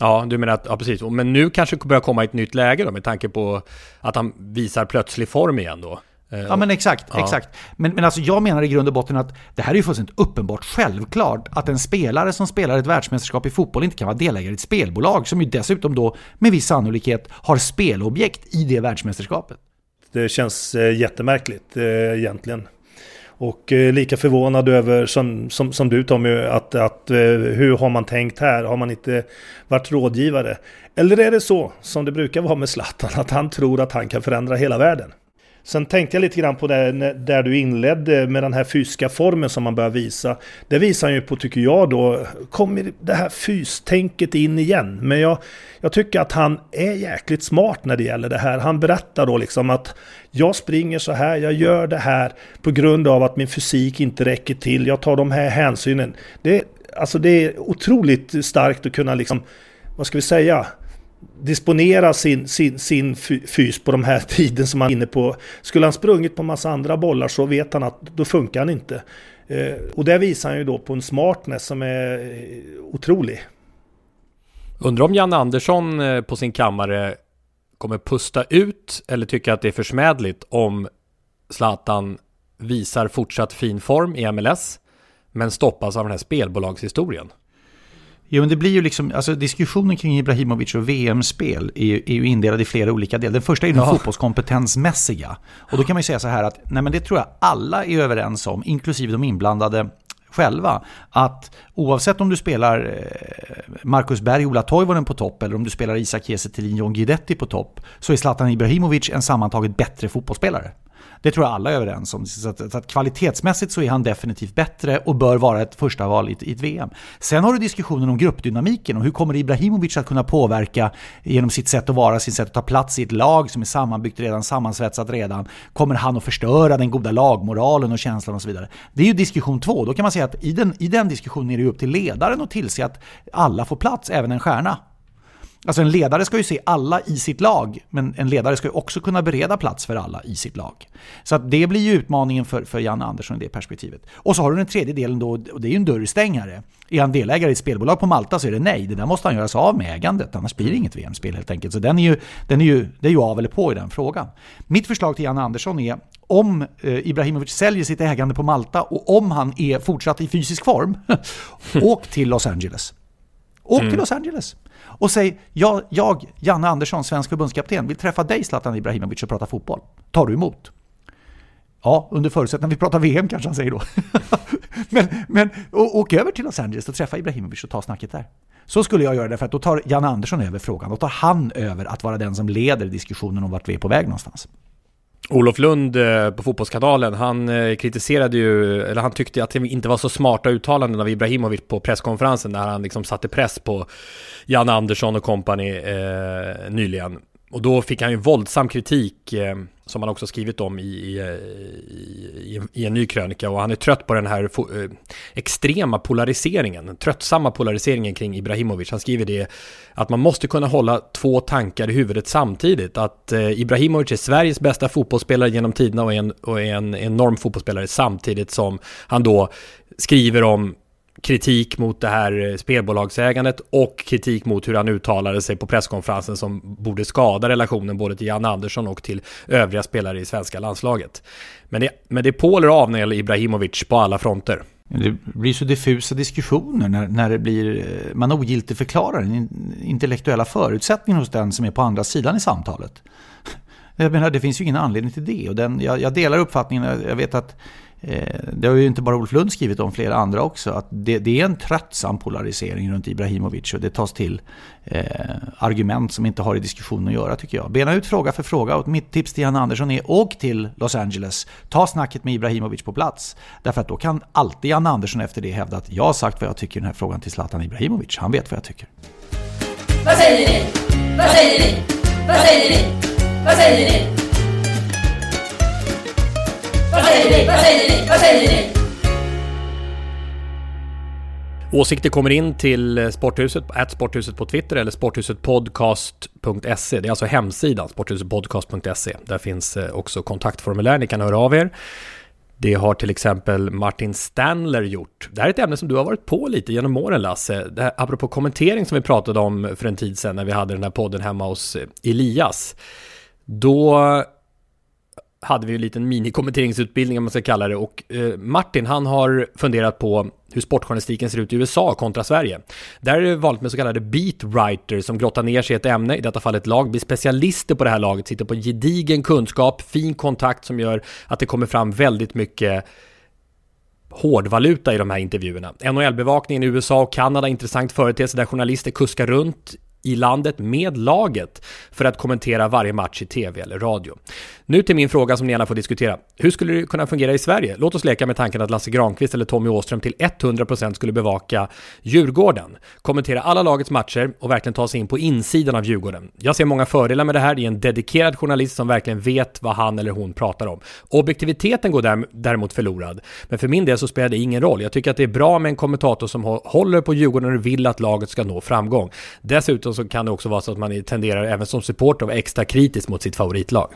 Ja, du menar att, ja, precis. Men nu kanske börjar komma i ett nytt läge då, med tanke på att han visar plötslig form igen då. Ja, men exakt. Men alltså, jag menar i grund och botten att det här är ju fullständigt uppenbart självklart att en spelare som spelar ett världsmästerskap i fotboll inte kan vara delägare i ett spelbolag som ju dessutom då med viss sannolikhet har spelobjekt i det världsmästerskapet. Det känns jättemärkligt egentligen. Och lika förvånad över som du, Tommy, att hur har man tänkt här? Har man inte varit rådgivare? Eller är det så som det brukar vara med Zlatan, att han tror att han kan förändra hela världen? Sen tänkte jag lite grann på det där du inledde med den här fysiska formen som man börjar visa. Det visar ju på, tycker jag då, kommer det här fystänket in igen. Men jag tycker att han är jäkligt smart när det gäller det här. Han berättar då liksom att jag springer så här, jag gör det här på grund av att min fysik inte räcker till. Jag tar de här hänsynen. Det är otroligt starkt att kunna liksom, vad ska vi säga, disponera sin fys på de här tiden som han är inne på. Skulle han sprungit på massa andra bollar så vet han att då funkar han inte. Och det visar han ju då på en smartness som är otrolig. Undrar om Janne Andersson på sin kammare kommer pusta ut eller tycker att det är försmädligt om Zlatan visar fortsatt fin form i MLS men stoppas av den här spelbolagshistorien. Jo, men det blir ju liksom, alltså diskussionen kring Ibrahimović och VM-spel är ju indelad i flera olika delar. Den första är den fotbollskompetensmässiga. Och då kan man ju säga så här att nej, men det tror jag alla är överens om, inklusive de inblandade själva, att oavsett om du spelar Marcus Berg, Ola Toivonen på topp eller om du spelar Isak Kiese Thelin, John Guidetti på topp, så är Zlatan Ibrahimović en sammantaget bättre fotbollsspelare. Det tror jag alla är överens om. Så att kvalitetsmässigt så är han definitivt bättre och bör vara ett första val i ett VM. Sen har du diskussionen om gruppdynamiken och hur kommer Ibrahimović att kunna påverka genom sitt sätt att vara, sitt sätt att ta plats i ett lag som är sammanbyggt redan, sammansvetsat redan. Kommer han att förstöra den goda lagmoralen och känslan och så vidare? Det är ju diskussion 2. Då kan man säga att i den diskussionen är det upp till ledaren att tillse att alla får plats, även en stjärna. Alltså en ledare ska ju se alla i sitt lag, men en ledare ska ju också kunna bereda plats för alla i sitt lag. Så att det blir ju utmaningen för Janne Andersson i det perspektivet. Och så har du den tredje delen då, och det är ju en dörrstängare. Är han delägare i ett spelbolag på Malta så är det nej, det där måste han göra sig av med ägandet, annars blir det inget VM-spel helt enkelt. Så det är ju av eller på i den frågan. Mitt förslag till Janne Andersson är, om Ibrahimović säljer sitt ägande på Malta och om han är fortsatt i fysisk form, åk till Los Angeles. Och säg, jag Janne Andersson, svensk förbundskapten, vill träffa dig, Zlatan Ibrahimović, och prata fotboll. Tar du emot? Ja, under förutsättning vi pratar VM, kanske han säger då. men åk över till Los Angeles och träffa Ibrahimović och ta snacket där. Så skulle jag göra det, för att då tar Janne Andersson över frågan. Då tar han över att vara den som leder diskussionen om vart vi är på väg någonstans. Olof Lund på Fotbollskanalen, han kritiserade ju, eller han tyckte att det inte var så smarta uttalanden av Ibrahimović på presskonferensen där han liksom satte press på Janne Andersson och company nyligen. Och då fick han ju våldsam kritik som han också skrivit om i en ny krönika. Och han är trött på den här extrema polariseringen, den tröttsamma polariseringen kring Ibrahimović. Han skriver det att man måste kunna hålla två tankar i huvudet samtidigt. Att Ibrahimović är Sveriges bästa fotbollsspelare genom tiderna och är en enorm fotbollsspelare, samtidigt som han då skriver om kritik mot det här spelbolagsägandet och kritik mot hur han uttalade sig på presskonferensen som borde skada relationen både till Janne Andersson och till övriga spelare i svenska landslaget. Men det pålar av när det gäller Ibrahimović på alla fronter. Det blir så diffusa diskussioner när det blir, man ogiltigt förklarar den intellektuella förutsättningen hos den som är på andra sidan i samtalet. Jag menar, det finns ju ingen anledning till det. Och jag delar uppfattningen, jag vet att det har ju inte bara Olof Lund skrivit om, flera andra också, att det är en tröttsam polarisering runt Ibrahimović och det tas till argument som inte har i diskussionen att göra, tycker jag. Bena ut fråga för fråga, och mitt tips till Janne Andersson är: åk till Los Angeles, ta snacket med Ibrahimović på plats, därför att då kan alltid Janne Andersson efter det hävda att jag har sagt vad jag tycker i den här frågan till Zlatan Ibrahimović, han vet vad jag tycker. Vad säger ni? Vad säger ni? Vad säger ni? Vad säger ni? Vad säger ni? Åsikter kommer in till Sporthuset, @sporthuset på Twitter eller sporthusetpodcast.se. Det är alltså hemsidan, sporthusetpodcast.se. Där finns också kontaktformulär, ni kan höra av er. Det har till exempel Martin Stanler gjort. Det här är ett ämne som du har varit på lite genom åren, Lasse. Det här, apropå kommentering som vi pratade om för en tid sedan när vi hade den här podden hemma hos Elias. Då hade vi ju en liten minikommenteringsutbildning, om man ska kalla det, och Martin, han har funderat på hur sportjournalistiken ser ut i USA kontra Sverige. Där är det vanligt med så kallade beatwriter som grottar ner sig i ett ämne, i detta fall ett lag, blir specialister på det här laget, sitter på gedigen kunskap, fin kontakt som gör att det kommer fram väldigt mycket hårdvaluta i de här intervjuerna. NHL-bevakningen i USA och Kanada är intressant företeelse där journalister kuskar runt i landet med laget för att kommentera varje match i tv eller radio. Nu till min fråga som ni gärna får diskutera. Hur skulle det kunna fungera i Sverige? Låt oss leka med tanken att Lasse Granqvist eller Tommy Åström till 100% skulle bevaka Djurgården, kommentera alla lagets matcher och verkligen ta sig in på insidan av Djurgården. Jag ser många fördelar med det här. Det är en dedikerad journalist som verkligen vet vad han eller hon pratar om. Objektiviteten går däremot förlorad. Men för min del så spelar det ingen roll. Jag tycker att det är bra med en kommentator som håller på Djurgården och vill att laget ska nå framgång. Dessutom så kan det också vara så att man tenderar även som supporter att vara extra kritisk mot sitt favoritlag.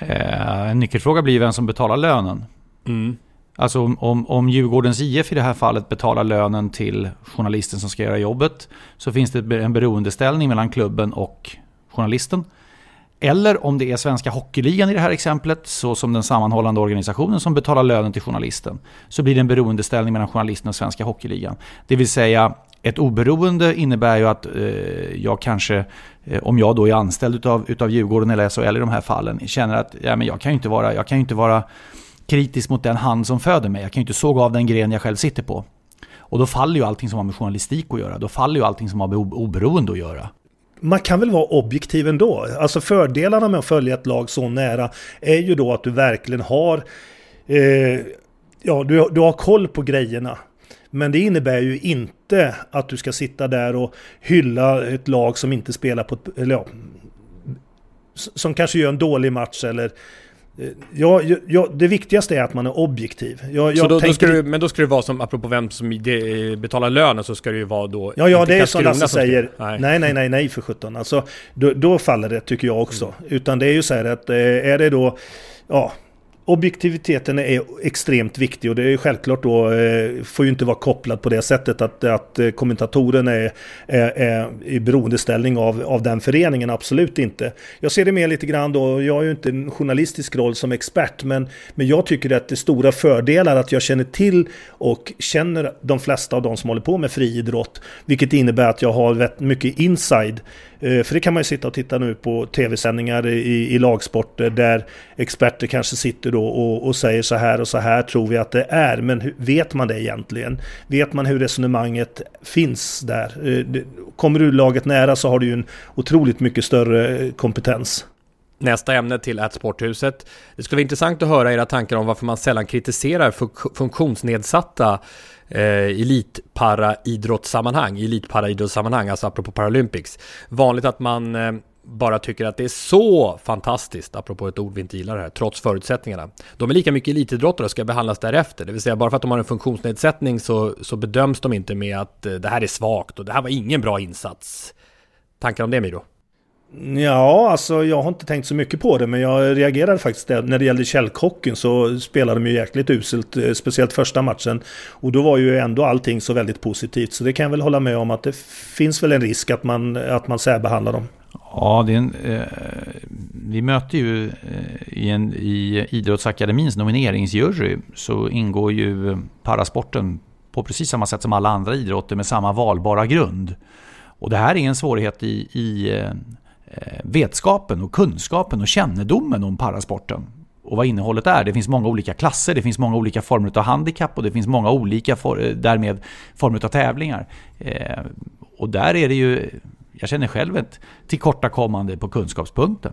En nyckelfråga blir vem som betalar lönen. Mm. Alltså om Djurgårdens IF i det här fallet betalar lönen till journalisten som ska göra jobbet, så finns det en beroendeställning mellan klubben och journalisten. Eller om det är svenska hockeyligan i det här exemplet, så som den sammanhållande organisationen som betalar lönen till journalisten, så blir det en beroendeställning mellan journalisten och svenska hockeyligan. Det vill säga, ett oberoende innebär ju att jag kanske, om jag då är anställd utav Djurgården eller SHL i de här fallen, känner att men jag kan ju inte vara kritisk mot den hand som föder mig. Jag kan ju inte såga av den gren jag själv sitter på. Och då faller ju allting som har med journalistik att göra. Då faller ju allting som har med oberoende att göra. Man kan väl vara objektiv ändå. Alltså, fördelarna med att följa ett lag så nära är ju då att du verkligen har du har koll på grejerna. Men det innebär ju inte att du ska sitta där och hylla ett lag som inte spelar på som kanske gör en dålig match eller det viktigaste är att man är objektiv. Men då ska det vara som, apropå vem som betalar lönen, så ska det ju vara då... Ja, det är som Lasse säger. Nej, för 17. Alltså, då faller det, tycker jag också. Mm. Utan det är ju så här att är det då... Ja, objektiviteten är extremt viktig, och det är ju självklart då, får ju inte vara kopplad på det sättet att kommentatoren är i beroendeställning av den föreningen, absolut inte. Jag ser det mer lite grann då, jag är ju inte en journalistisk roll som expert, men jag tycker att det är stora fördelar att jag känner till och känner de flesta av de som håller på med friidrott, vilket innebär att jag har rätt mycket inside. För det kan man ju sitta och titta nu på tv-sändningar i lagsporter där experter kanske sitter då och säger så här tror vi att det är. Men vet man det egentligen? Vet man hur resonemanget finns där? Kommer du laget nära så har du ju en otroligt mycket större kompetens. Nästa ämne till @sporthuset. Det skulle vara intressant att höra era tankar om varför man sällan kritiserar funktionsnedsatta elitparaidrottssammanhang, alltså apropå Paralympics. Vanligt att man bara tycker att det är så fantastiskt, apropå ett ord vi inte gillar här, trots förutsättningarna. De är lika mycket elitidrottare och ska behandlas därefter. Det vill säga, bara för att de har en funktionsnedsättning så bedöms de inte med att det här är svagt och det här var ingen bra insats. Tankar om det, Miro? Ja, alltså jag har inte tänkt så mycket på det, men jag reagerade faktiskt där. När det gällde kälkhockeyn så spelade de ju jäkligt uselt, speciellt första matchen, och då var ju ändå allting så väldigt positivt, så det kan jag väl hålla med om att det finns väl en risk att man särbehandlar dem. Ja, det är vi möter ju i Idrottsakademins nomineringsjury, så ingår ju parasporten på precis samma sätt som alla andra idrotter med samma valbara grund. Och det här är en svårighet i vetskapen och kunskapen och kännedomen om parasporten och vad innehållet är. Det finns många olika klasser, det finns många olika former av handikapp och det finns många olika därmed former av tävlingar. Och där är det ju, jag känner själv ett tillkortakommande på kunskapspunkten.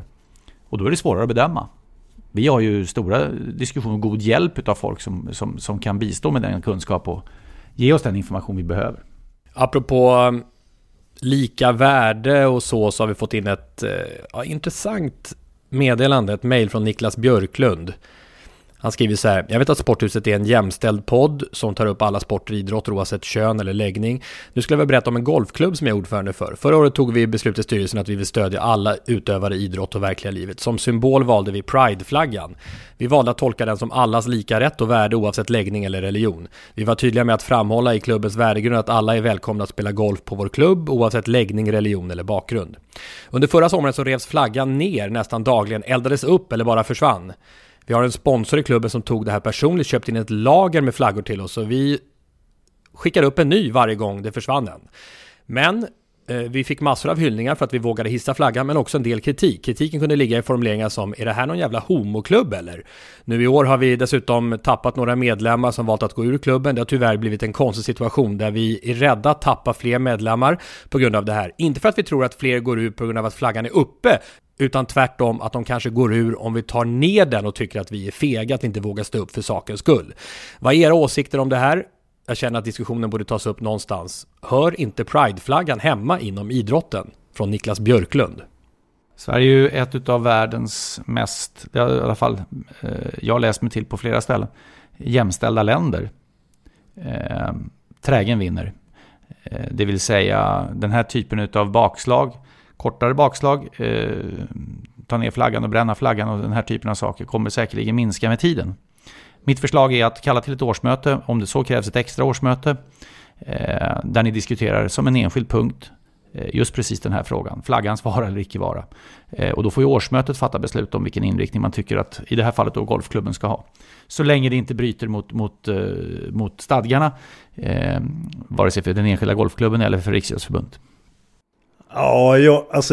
Och då är det svårare att bedöma. Vi har ju stora diskussioner och god hjälp av folk som kan bistå med den kunskap och ge oss den information vi behöver. Apropå lika värde och så har vi fått in ett intressant meddelande, ett mejl från Niklas Björklund. Han skriver så här: jag vet att Sporthuset är en jämställd podd som tar upp alla sporter, idrott, oavsett kön eller läggning. Nu skulle jag väl berätta om en golfklubb som jag är ordförande för. Förra året tog vi beslut i styrelsen att vi vill stödja alla utövare i idrott och verkliga livet. Som symbol valde vi Pride-flaggan. Vi valde att tolka den som allas lika rätt och värde oavsett läggning eller religion. Vi var tydliga med att framhålla i klubbens värdegrund att alla är välkomna att spela golf på vår klubb oavsett läggning, religion eller bakgrund. Under förra sommaren så revs flaggan ner nästan dagligen, eldades upp eller bara försvann. Vi har en sponsor i klubben som tog det här personligt, köpt in ett lager med flaggor till oss, och vi skickar upp en ny varje gång det försvann en. Men vi fick massor av hyllningar för att vi vågade hissa flaggan, men också en del kritik. Kritiken kunde ligga i formuleringar som: är det här någon jävla homoklubb eller? Nu i år har vi dessutom tappat några medlemmar som valt att gå ur klubben. Det har tyvärr blivit en konstig situation där vi är rädda att tappa fler medlemmar på grund av det här. Inte för att vi tror att fler går ur på grund av att flaggan är uppe, utan tvärtom att de kanske går ur om vi tar ner den och tycker att vi är fega, att inte våga stå upp för sakens skull. Vad är era åsikter om det här? Jag känner att diskussionen borde tas upp någonstans. Hör inte Pride-flaggan hemma inom idrotten? Från Niklas Björklund. Sverige är ju ett av världens mest, i alla fall jag läst mig till på flera ställen, jämställda länder. Trägen vinner. Det vill säga den här typen av bakslag, kortare bakslag, ta ner flaggan och bränna flaggan och den här typen av saker kommer säkerligen minska med tiden. Mitt förslag är att kalla till ett årsmöte, om det så krävs ett extra årsmöte, där ni diskuterar som en enskild punkt just precis den här frågan, flaggans vara eller icke vara. Och då får ju årsmötet fatta beslut om vilken inriktning man tycker att i det här fallet då golfklubben ska ha. Så länge det inte bryter mot stadgarna, vare sig för den enskilda golfklubben eller för Riksidrottsförbundet. Ja,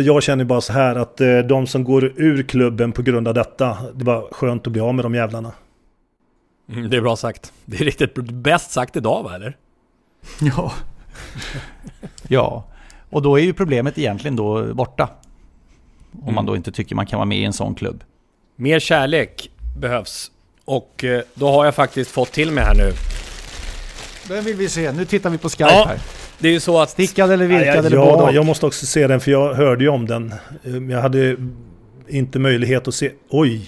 jag känner bara så här att de som går ur klubben på grund av detta, det var skönt att bli av med de jävlarna. Mm, det är bra sagt. Det är riktigt bäst sagt idag, va, eller? Ja. Ja, och då är ju problemet egentligen då borta. Om man då inte tycker man kan vara med i en sån klubb. Mer kärlek behövs. Och då har jag faktiskt fått till mig här nu. Den vill vi se. Nu tittar vi på Skype här. Det är ju så att stickad eller virkad eller båda. Ja, jag måste också se den, för jag hörde ju om den. Jag hade inte möjlighet att se. Oj.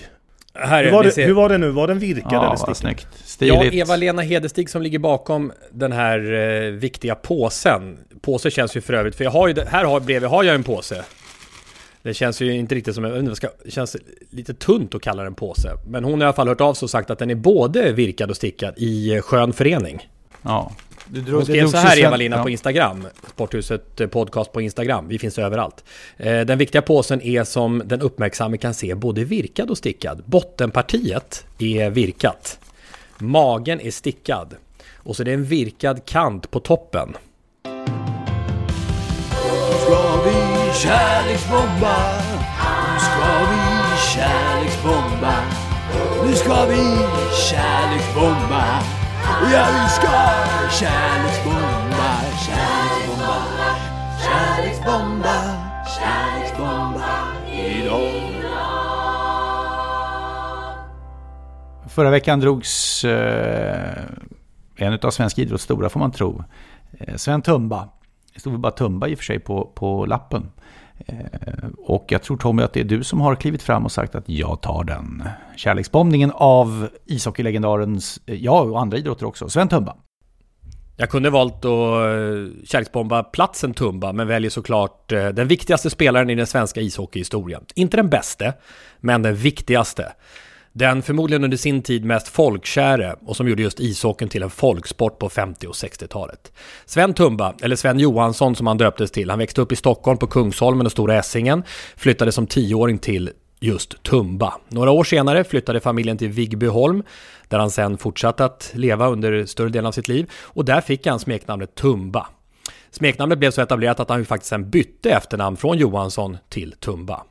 Här hur var det nu? Var den virkad eller stickad? Snyggt. Stiligt. Ja, Eva-Lena Hedestig som ligger bakom den här viktiga påsen. Påse känns ju för övrigt, för jag har ju bredvid har jag en påse. Det känns ju inte riktigt som det känns lite tunt att kalla den påse, men hon har i alla fall hört av sig och sagt att den är både virkad och stickad i skön förening. Ja. Hon skrev så här, Eva-Lina, på Instagram. Sporthuset podcast på Instagram. Vi finns överallt. Den viktiga påsen är, som den uppmärksamma kan se, både virkad och stickad. Bottenpartiet är virkat. Magen är stickad. Och så är det en virkad kant på toppen. Ska vi kärleksbomba? Ska vi kärleksbomba? Nu ska vi kärleksbomba. Jag älskar kärleksbomba, kärleksbomba, kärleksbomba, kärleksbomba idag. Förra veckan drogs en av svensk idrotts stora, får man tro. Sven Tumba. Det stod bara Tumba i och för sig på lappen. Och jag tror, Tommy, att det är du som har klivit fram och sagt att jag tar den kärleksbombningen av ishockeylegendarens, och andra idrotter också, Sven Tumba. Jag kunde valt att kärleksbomba platsen Tumba, men väljer såklart den viktigaste spelaren i den svenska ishockeyhistorien. Inte den bäste, men den viktigaste. Den förmodligen under sin tid mest folkkäre och som gjorde just ishockeyn till en folksport på 50- och 60-talet. Sven Tumba, eller Sven Johansson som han döptes till, han växte upp i Stockholm på Kungsholmen och Stora Essingen, flyttade som 10-åring till just Tumba. Några år senare flyttade familjen till Vigbyholm där han sedan fortsatte att leva under större delen av sitt liv, och där fick han smeknamnet Tumba. Smeknamnet blev så etablerat att han faktiskt sedan bytte efternamn från Johansson till Tumba.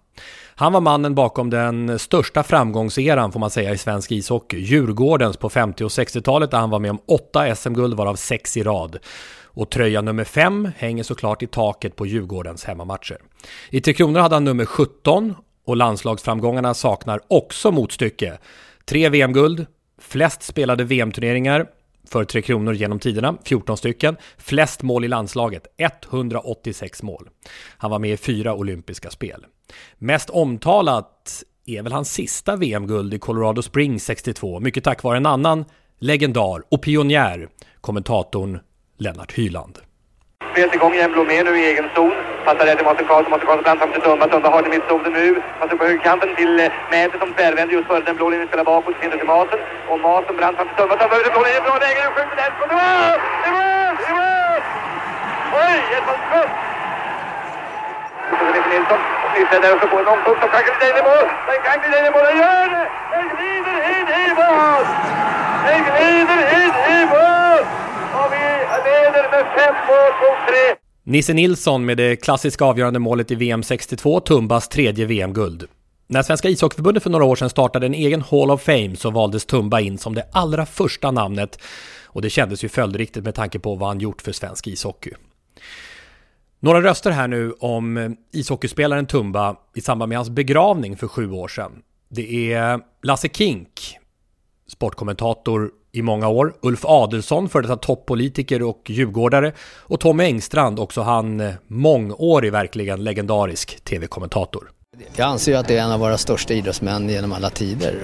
Han var mannen bakom den största framgångseran får man säga i svensk ishockey, Djurgårdens på 50- och 60-talet där han var med om 8 SM-guld varav 6 i rad. Och tröja nummer 5 hänger såklart i taket på Djurgårdens hemmamatcher. I Tre Kronor hade han nummer 17 och landslagsframgångarna saknar också motstycke. 3 VM-guld, flest spelade VM-turneringar för Tre Kronor genom tiderna, 14 stycken. Flest mål i landslaget, 186 mål. Han var med i 4 olympiska spel. Mest omtalat är väl hans sista VM-guld i Colorado Springs 62. Mycket tack vare en annan legendar och pionjär, kommentatorn Lennart Hyland. Spelet igång igen, Blomé nu i egen zon. Passar rätt till Mårten Karlsson bland fram till Tumba. Tumba har det mittzonen nu. Passar på högkanten till Mäter som tvärvänder just före den blå linjen. Spelar bakåt, finner till Masen. Och Masen brann fram till Tumba. Tumba ut i blå linjen, blå vägen och skjuter den. Det var! Oj, ett sånt skott! Nilsson, Nilsson, nyställer och så på en ompunkt. Den kan glida in i mål, den kan glida in i mål. Den gör det! Den glider in i mål! Den glider in i mål! Och vi leder med 5-3. Nisse Nilsson med det klassiska avgörande målet i VM 62, Tumbas 3:e VM-guld. När Svenska ishockeyförbundet för några år sedan startade en egen Hall of Fame så valdes Tumba in som det allra första namnet, och det kändes ju följdriktigt med tanke på vad han gjort för svensk ishockey. Några röster här nu om ishockeyspelaren Tumba i samband med hans begravning för 7 år sedan. Det är Lasse Kink, sportkommentator i många år, Ulf Adelsson, för detta toppolitiker och djurgårdare, och Tommy Engstrand, också han mångårig verkligen legendarisk tv-kommentator. Jag anser att det är en av våra största idrottsmän genom alla tider.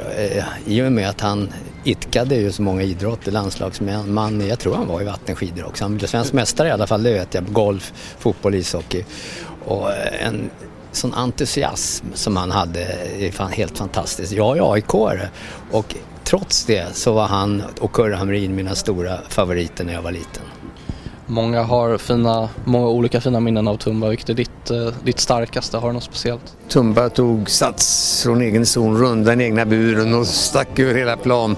I och med att han itkade ju så många idrotter, landslagsmän, man, jag tror han var i vattenskidor också. Han blev svensk mästare i alla fall, det vet jag, golf, fotboll, ishockey. Och en sån entusiasm som han hade är fan helt fantastiskt. Jag är AIK-are och trots det så var han och Kurre Hamrin mina stora favoriter när jag var liten. Många har många olika fina minnen av Tumba. Vilket är ditt starkaste? Har du något speciellt? Tumba tog sats från egen zon, runda den egna buren och stack över hela plan.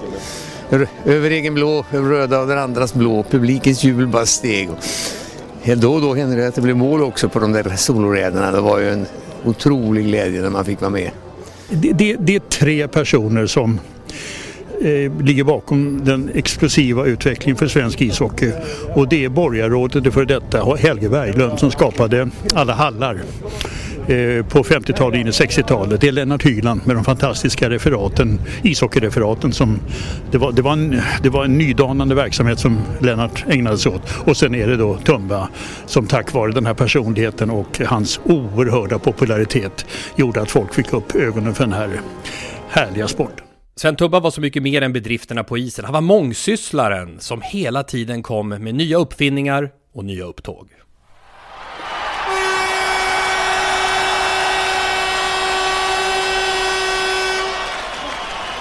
Över egen blå, över röda och den andras blå. Publikens jubel bara steg. Då och då hände det att det blev mål också på de där soloräderna. Det var ju en otrolig glädje när man fick vara med. Det är 3 personer som ligger bakom den explosiva utvecklingen för svensk ishockey, och det är borgarrådet för detta Helge Berglund som skapade alla hallar på 50-talet in i 60-talet. Det är Lennart Hyland med de fantastiska referaten, ishockeyreferaten, som det var en nydanande verksamhet som Lennart ägnade sig åt, och sen är det då Tumba som tack vare den här personligheten och hans oerhörda popularitet gjorde att folk fick upp ögonen för den här härliga sporten. Sven Tumba var så mycket mer än bedrifterna på isen. Han var mångsysslaren som hela tiden kom med nya uppfinningar och nya upptåg.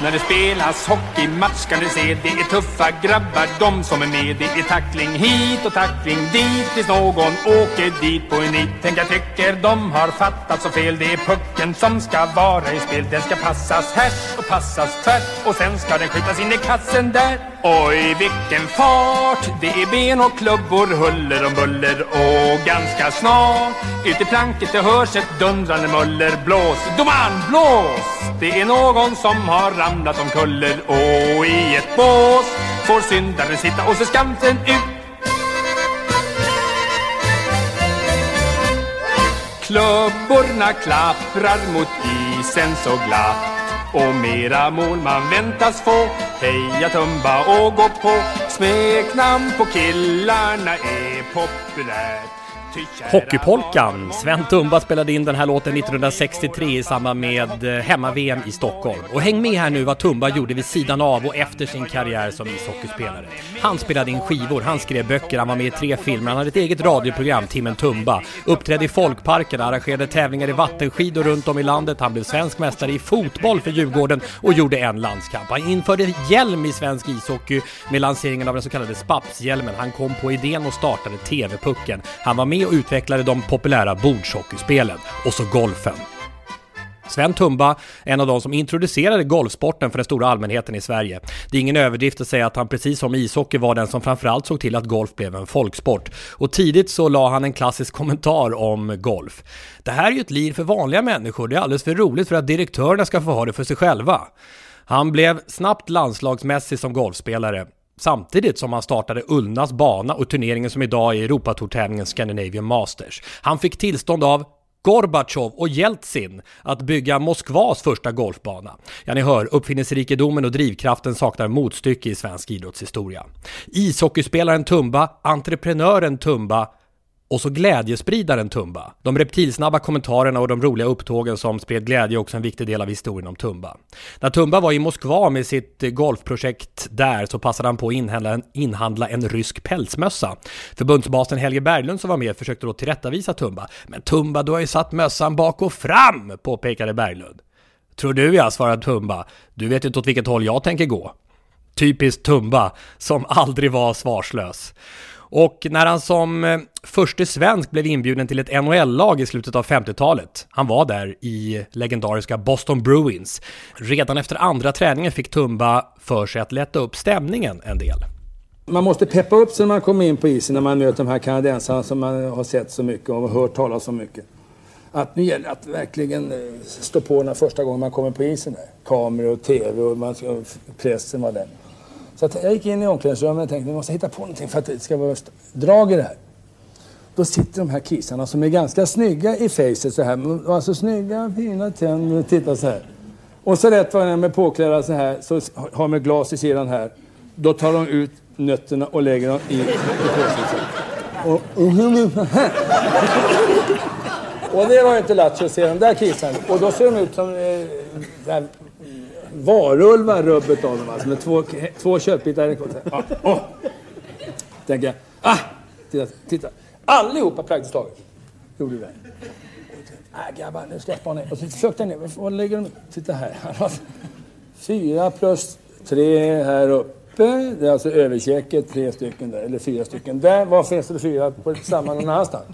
När det spelas hockeymatch kan du se, det är tuffa grabbar de som är med. Det är tackling hit och tackling dit tills någon åker dit på en nit. Tänk, jag tycker de har fattat så fel. Det är pucken som ska vara i spel. Den ska passas här och passas tvärt, och sen ska den skjutas in i kassen där. Oj, vilken fart! Det är ben och klubbor, huller och buller. Och ganska snart ut i planket det hörs ett dundrande muller. Blås, domaren, blås! Det är någon som har ramlat om kuller, och i ett bås får syndaren sitta och se skamten ut. Klubborna klapprar mot isen så glatt, och mera mål man väntas få. Heja Tumba och gå på. Smeknamn på killarna är populärt. Hockeypolkan. Sven Tumba spelade in den här låten 1963 i samband med hemma-VM i Stockholm. Och häng med här nu vad Tumba gjorde vid sidan av och efter sin karriär som ishockeyspelare. Han spelade in skivor, han skrev böcker, han var med i 3 filmer. Han hade ett eget radioprogram, Timmen Tumba. Uppträdde i folkparkerna, arrangerade tävlingar i vattenskidor runt om i landet. Han blev svensk mästare i fotboll för Djurgården och gjorde en landskamp. Han införde hjälm i svensk ishockey med lanseringen av den så kallade Spapshjälmen. Han kom på idén och startade TV-pucken. Han var med och utvecklade de populära bordshockeyspelen och så golfen. Sven Tumba, en av de som introducerade golfsporten för den stora allmänheten i Sverige. Det är ingen överdrift att säga att han precis som ishockey var den som framförallt såg till att golf blev en folksport. Och tidigt så la han en klassisk kommentar om golf. Det här är ju ett liv för vanliga människor, det är alldeles för roligt för att direktörerna ska få ha det för sig själva. Han blev snabbt landslagsmässig som golfspelare. Samtidigt som han startade Ullnas bana och turneringen som idag är Europatortävlingen Scandinavian Masters. Han fick tillstånd av Gorbatjov och Jeltsin att bygga Moskvas första golfbana. Ja, ni hör, uppfinningsrikedomen och drivkraften saknar motstycke i svensk idrottshistoria. Ishockeyspelaren Tumba, entreprenören Tumba och så glädjespridaren Tumba. De reptilsnabba kommentarerna och de roliga upptågen som spred glädje är också en viktig del av historien om Tumba. När Tumba var i Moskva med sitt golfprojekt där så passade han på att inhandla en rysk pälsmössa. Förbundsbasen Helge Berglund som var med försökte då tillrättavisa Tumba. Men Tumba, du har ju satt mössan bak och fram, påpekade Berglund. Tror du jag, svarade Tumba. Du vet inte åt vilket håll jag tänker gå. Typiskt Tumba som aldrig var svarslös. Och när han som förste svensk blev inbjuden till ett NHL-lag i slutet av 50-talet, han var där i legendariska Boston Bruins. Redan efter andra träningen fick Tumba för sig att lätta upp stämningen en del. Man måste peppa upp sig när man kommer in på isen, när man möter de här kanadensarna som man har sett så mycket och hört talas så mycket. Att nu gäller att verkligen stå på den första gången man kommer på isen där. Kameror och tv och pressen var den. Så att jag gick in i omklädningsrummet och tänkte att vi måste hitta på någonting för att det ska vara drag i det här. Då sitter de här kisarna som är ganska snygga i facet så här. Alltså snygga, fina tänder och tittar så här. Och så rätt var det med påklädda så här så har med glas i sidan här. Då tar de ut nötterna och lägger dem i påsen. Och det var inte lätt att se de där kisarna. Och då ser de ut som... Där, varulvar rubbet av dem alltså, med två köttbitar. Ja, åh. Tänker jag, titta. Allihopa praktiskt taget gjorde det. Grabbar, nu släpper han ner. Och så försökte han ner, vad lägger de? Titta här. 4 + 3 här uppe. Det är alltså överkäket, 3 stycken där, eller 4 stycken där. Var finns det 4 på samma någon annanstans?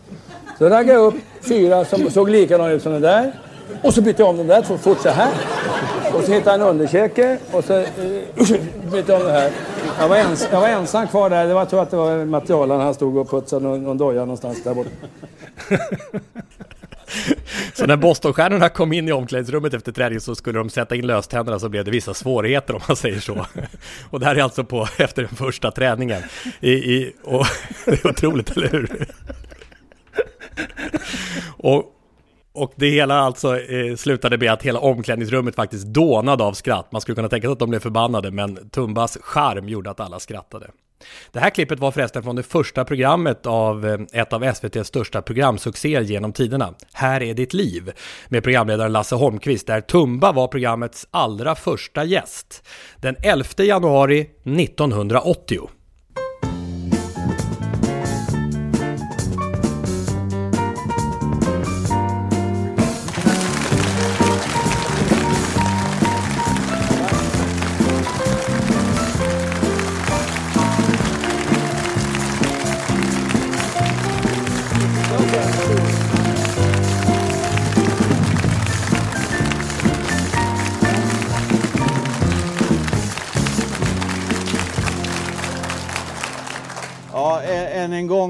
Så raggade jag upp 4 som såg likadana ut som den där. Och så bytte jag om den där, så fort så här. Och så hittade jag en underkäke och så bytte jag om det här. Jag var ensam kvar där. Jag tror att det var materialen han stod och putsade någon doja någonstans där borta. Så när Bostonstjärnorna kom in i omklädningsrummet efter träning så skulle de sätta in löständerna, så blev det vissa svårigheter om man säger så. Och det här är alltså på efter den första träningen. Och det är otroligt, eller hur? Och det hela alltså slutade med att hela omklädningsrummet faktiskt dånade av skratt. Man skulle kunna tänka sig att de blev förbannade, men Tumbas charm gjorde att alla skrattade. Det här klippet var förresten från det första programmet av ett av SVT:s största programsuccéer genom tiderna. Här är ditt liv med programledaren Lasse Holmqvist, där Tumba var programmets allra första gäst. Den 11 januari 1980.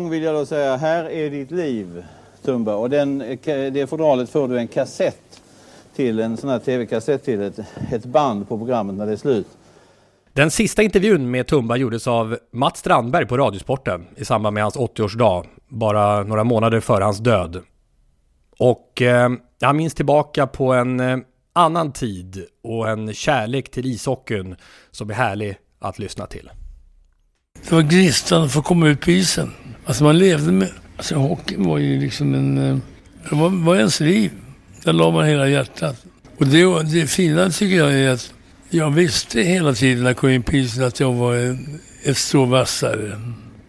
Vill jag då säga, här är ditt liv, Tumba, och det fodralet får du en kassett till, en sån här tv-kassett till ett band på programmet när det är slut. Den sista intervjun med Tumba gjordes av Mats Strandberg på Radiosporten i samband med hans 80-årsdag, bara några månader före hans död. Och jag minns tillbaka på en annan tid och en kärlek till ishockeyn som är härlig att lyssna till. Det var gnistan för att komma ut på isen. Alltså man levde med, Alltså hockeyn var ju liksom en... Det var ens liv. Där la man hela hjärtat. Och det fina tycker jag är att jag visste hela tiden när jag kom in på isen att jag var ett stråvassare.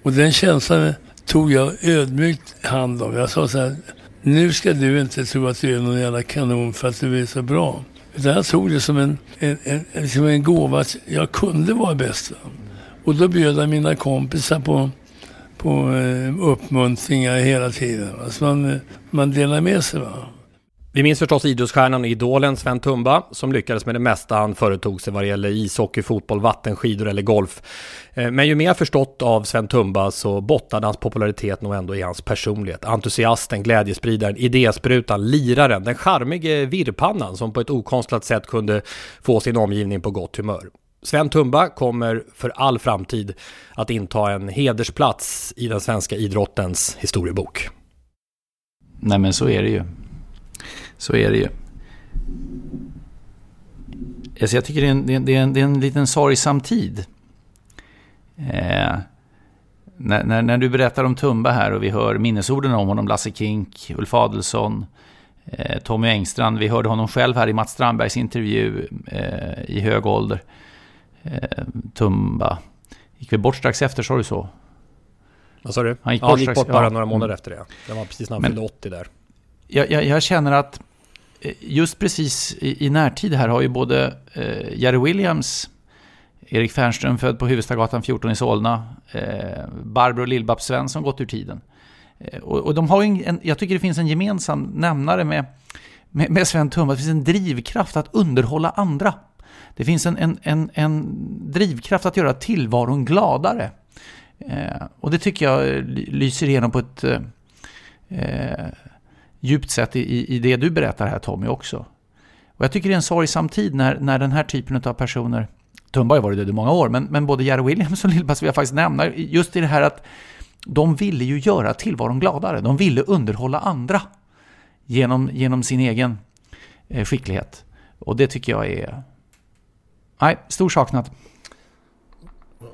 Och den känslan tog jag ödmjukt hand om. Jag sa så här, nu ska du inte tro att du är någon jävla kanon för att du är så bra. Utan jag tog det som en gåva att jag kunde vara bäst. Och då bjöd jag mina kompisar på uppmuntringar hela tiden. Alltså man delar med sig. Va? Vi minns förstås idrottsstjärnan och idolen Sven Tumba som lyckades med det mesta han företog sig vad det gäller ishockey, fotboll, vattenskidor eller golf. Men ju mer förstått av Sven Tumba så bottnade hans popularitet nog ändå i hans personlighet. Entusiasten, glädjespridaren, idésprutan, liraren, den charmige virrpannan som på ett okonstlat sätt kunde få sin omgivning på gott humör. Sven Tumba kommer för all framtid att inta en hedersplats i den svenska idrottens historiebok. Nej men så är det ju. Så är det ju. Alltså jag tycker det är en liten sorgsam tid. När du berättar om Tumba här och vi hör minnesorden om honom, Lasse Kink, Ulf Adelsson, Tommy Engstrand. Vi hörde honom själv här i Mats Strandbergs intervju i hög ålder. Tumba gick väl bort strax efter, sa du så? Vad sa du? Han gick bort bara några månader efter det. Det var precis när han fyllde 80 där. Jag känner att just precis i närtid här har ju både Jerry Williams, Erik Fernström född på Huvudstadgatan 14 i Solna, Barbro Lill-Babs Svensson gått ur tiden. Och de har jag tycker det finns en gemensam nämnare med Sven Tumba. Det finns en drivkraft att underhålla andra. Det finns en drivkraft att göra tillvaron gladare. Och det tycker jag lyser igenom på ett djupt sätt i det du berättar här, Tommy, också. Och jag tycker det är en sorgsam tid när den här typen av personer, Tumba har varit det i många år, men både Jerry Williams och Lill-Babs vill jag faktiskt nämna just i det här att de ville ju göra tillvaron gladare. De ville underhålla andra genom sin egen skicklighet. Och det tycker jag är... Nej, stor saknad.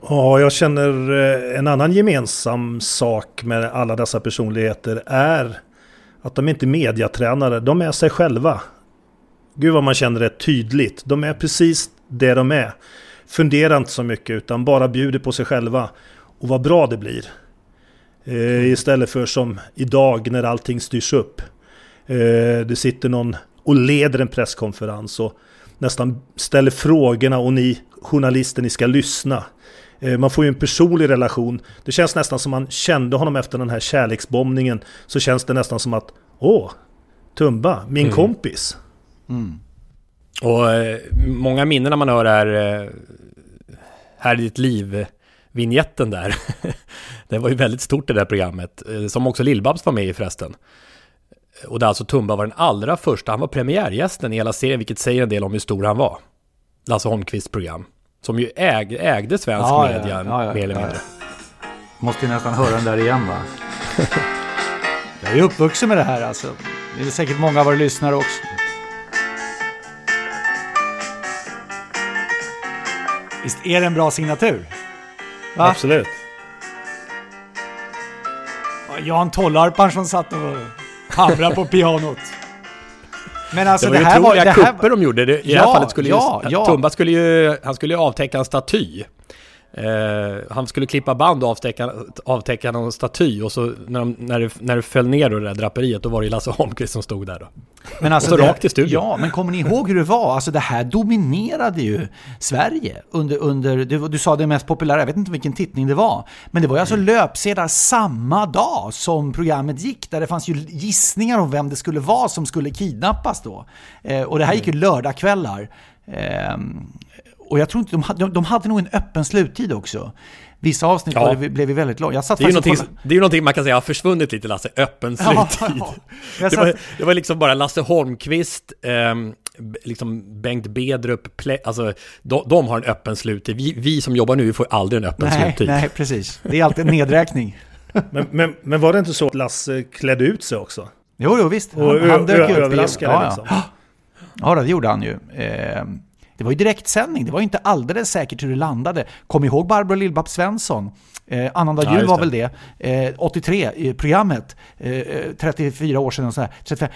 Ja, jag känner en annan gemensam sak med alla dessa personligheter är att de inte är mediatränare, de är sig själva. Gud vad man känner det tydligt. De är precis det de är. Funderar inte så mycket utan bara bjuder på sig själva och vad bra det blir. Istället för som idag när allting styrs upp. Det sitter någon och leder en presskonferens och nästan ställer frågorna och ni journalister, ni ska lyssna. Man får ju en personlig relation. Det känns nästan som man kände honom efter den här kärleksbombningen. Så känns det nästan som att, Tumba, min kompis. Mm. Och många minnen när man hör här i ditt liv, vignetten där. Det var ju väldigt stort det där programmet. Som också Lill-Babs var med i förresten. Och där alltså Tumba var den allra första. Han var premiärgästen i hela serien, vilket säger en del om hur stor han var. Lasse Holmqvists program. Som ju ägde svensk media mer eller mindre. Måste ju nästan höra den där igen, va? Jag är ju uppvuxen med det här alltså. Det är säkert många av våra lyssnare också. Visst är det en bra signatur? Va? Absolut. Jan Tollarpan som satt och hamra på pianot. Men alltså det var ju otroliga kupper de gjorde. Tumba skulle ju avtäcka en staty. Han skulle klippa band och avtäcka någon staty. Och så när det föll ner det där draperiet, då var det Lasse Holmqvist som stod där då. Men alltså och så rakt i studion. Ja, men kommer ni ihåg hur det var? Alltså det här dominerade ju Sverige under du sa det mest populära, jag vet inte vilken tittning det var. Men det var ju alltså löpsedlar samma dag som programmet gick. Där det fanns ju gissningar om vem det skulle vara som skulle kidnappas då. Och det här gick ju lördagkvällar. Och jag tror inte de hade nog en öppen sluttid också. Vissa avsnitt blev ju väldigt långa. Det är ju någonting man kan säga har försvunnit lite, Lasse. Öppen sluttid. Det var liksom bara Lasse Holmqvist, liksom Bengt Bedrup. Alltså, de har en öppen sluttid. Vi som jobbar nu får aldrig en öppen sluttid. Nej, precis. Det är alltid en nedräkning. men var det inte så att Lasse klädde ut sig också? Jo, visst. Han dök ut. Ja, det gjorde han ju. Det var ju direktsändning, det var ju inte alldeles säkert hur det landade. Kom ihåg Barbro Lill-Babs Svensson, annandag jul var väl det, 83 i programmet, 34 år sedan och sådär, 35,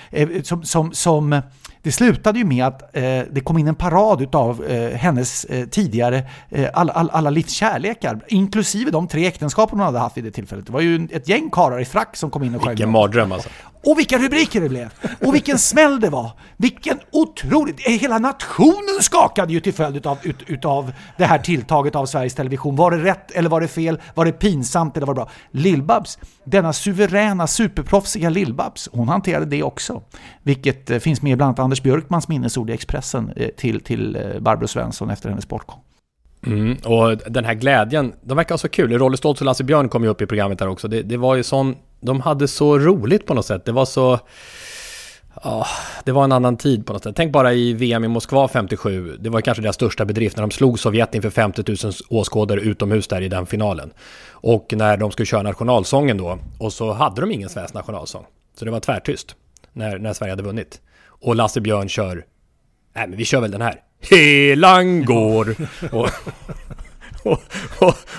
som det slutade ju med att det kom in en parad utav hennes tidigare alla livskärlekar, inklusive de tre äktenskapen hon hade haft i det tillfället. Det var ju ett gäng karar i frack som kom in och sjöng. Vilken mardröm alltså. Och vilka rubriker det blev. Och vilken smäll det var. Vilken otroligt... Hela nationen skakade ju till följd utav det här tilltaget av Sveriges Television. Var det rätt eller var det fel? Var det pinsamt eller var det bra? Lill-Babs, denna suveräna, superproffsiga Lill-Babs, hon hanterade det också. Vilket finns med bland annat Anders Björkmans minnesord i Expressen till Barbro Svensson efter hennes bortgång. Mm, och den här glädjen, de verkar så kul. Rolle Stoltz och Lasse Björn kom ju upp i programmet där också. Det var ju sån... De hade så roligt på något sätt. Det var så... Ja, det var en annan tid på något sätt. Tänk bara i VM i Moskva 57. Det var kanske deras största bedrift när de slog Sovjet inför 50 000 åskådare utomhus där i den finalen. Och när de skulle köra nationalsången då. Och så hade de ingen svensk nationalsång. Så det var tvärtyst när Sverige hade vunnit. Och Lasse Björn kör... Nej, men vi kör väl den här. Helan går!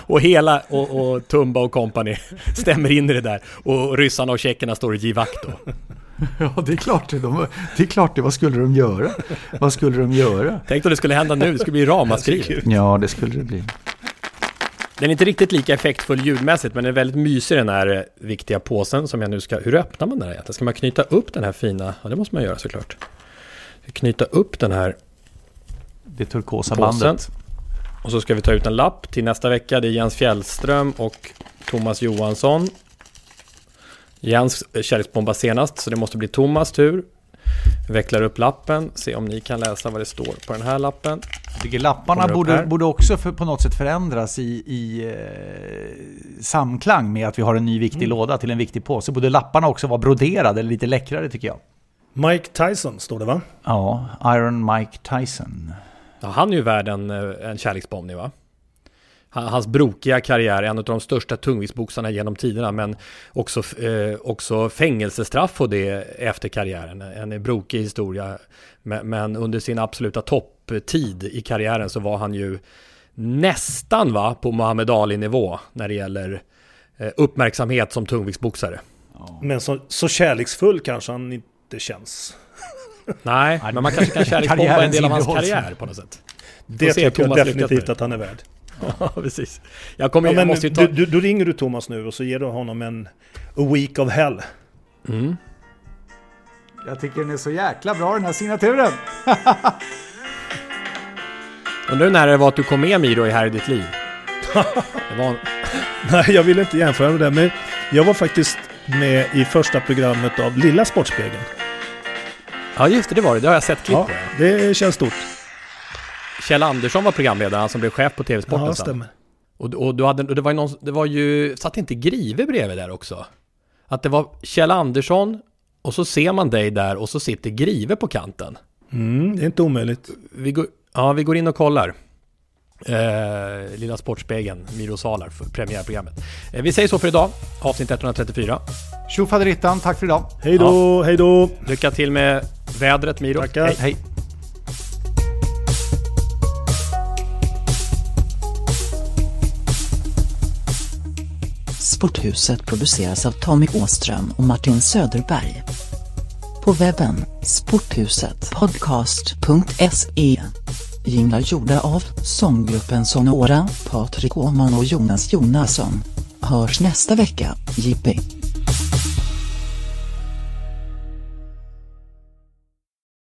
Och hela och Tumba och company stämmer in i det där. Och ryssarna och tjeckerna står i givakt då. Ja, det är klart det. Vad skulle de göra? Tänk om det skulle hända nu. Det skulle bli ramaskrig. Ja, det skulle det bli. Den är inte riktigt lika effektfull ljudmässigt, men den är väldigt mysig, den här viktiga påsen som jag nu ska... Hur öppnar man den här? Ska man knyta upp den här fina... Ja, det måste man göra såklart. Knyta upp den här... Det turkosa påsen. Bandet. Och så ska vi ta ut en lapp till nästa vecka. Det är Jens Fjällström och Thomas Johansson. Jens kärleksbomba senast, så det måste bli Thomas tur. Vecklar upp lappen. Se om ni kan läsa vad det står på den här lappen. Lapparna borde också på något sätt förändras i samklang med att vi har en ny viktig låda till en viktig påse. Borde lapparna också vara broderade eller lite läckrare, tycker jag. Mike Tyson står det, va? Ja, Iron Mike Tyson. Ja, han är ju värd en kärleksbombning, va? Hans brokiga karriär är en av de största tungviktsboxarna genom tiderna, men också fängelsestraff och det efter karriären. En brokig historia, men under sin absoluta topptid i karriären så var han ju nästan, va, på Muhammad Ali-nivå när det gäller uppmärksamhet som tungviktsboxare. Ja. Men så kärleksfull kanske han inte känns. Nej, men man kanske kan kärleksbomba en del av hans karriär på något sätt. Det tycker jag definitivt att han är värd. Ja, precis. Jag måste ju ta... Då ringer du Thomas nu och så ger du honom en a week of hell. Mm. Jag tycker den är så jäkla bra, den här signaturen. Och nu när det var att du kom med Miro i Här i ditt liv. Nej, jag vill inte jämföra med det, men jag var faktiskt med i första programmet av Lilla Sportspegeln. Ja, just det, det var det. Det har jag sett klipp på. Det känns stort. Kjell Andersson var programledare, han som blev chef på TV-sporten. Ja, stämmer. Och det var ju någon, det var ju... Satt inte Grive bredvid där också? Att det var Kjell Andersson och så ser man dig där och så sitter Grive på kanten. Mm, det är inte omöjligt. Vi går in och kollar. Lilla Sportspegeln, Miro Zalar för premiärprogrammet. Vi säger så för idag, avsnitt 134. Tjofaderittan, tack för idag. Hej då, hej då. Lycka till med vädret, Miro. Tackar. Hej, hej. Sporthuset produceras av Tommy Åström och Martin Söderberg. På webben sporthusetpodcast.se. Jinglar gjorda av sånggruppen Sonora, Patrik Åhman och Jonas Jonasson. Hörs nästa vecka, Jippi.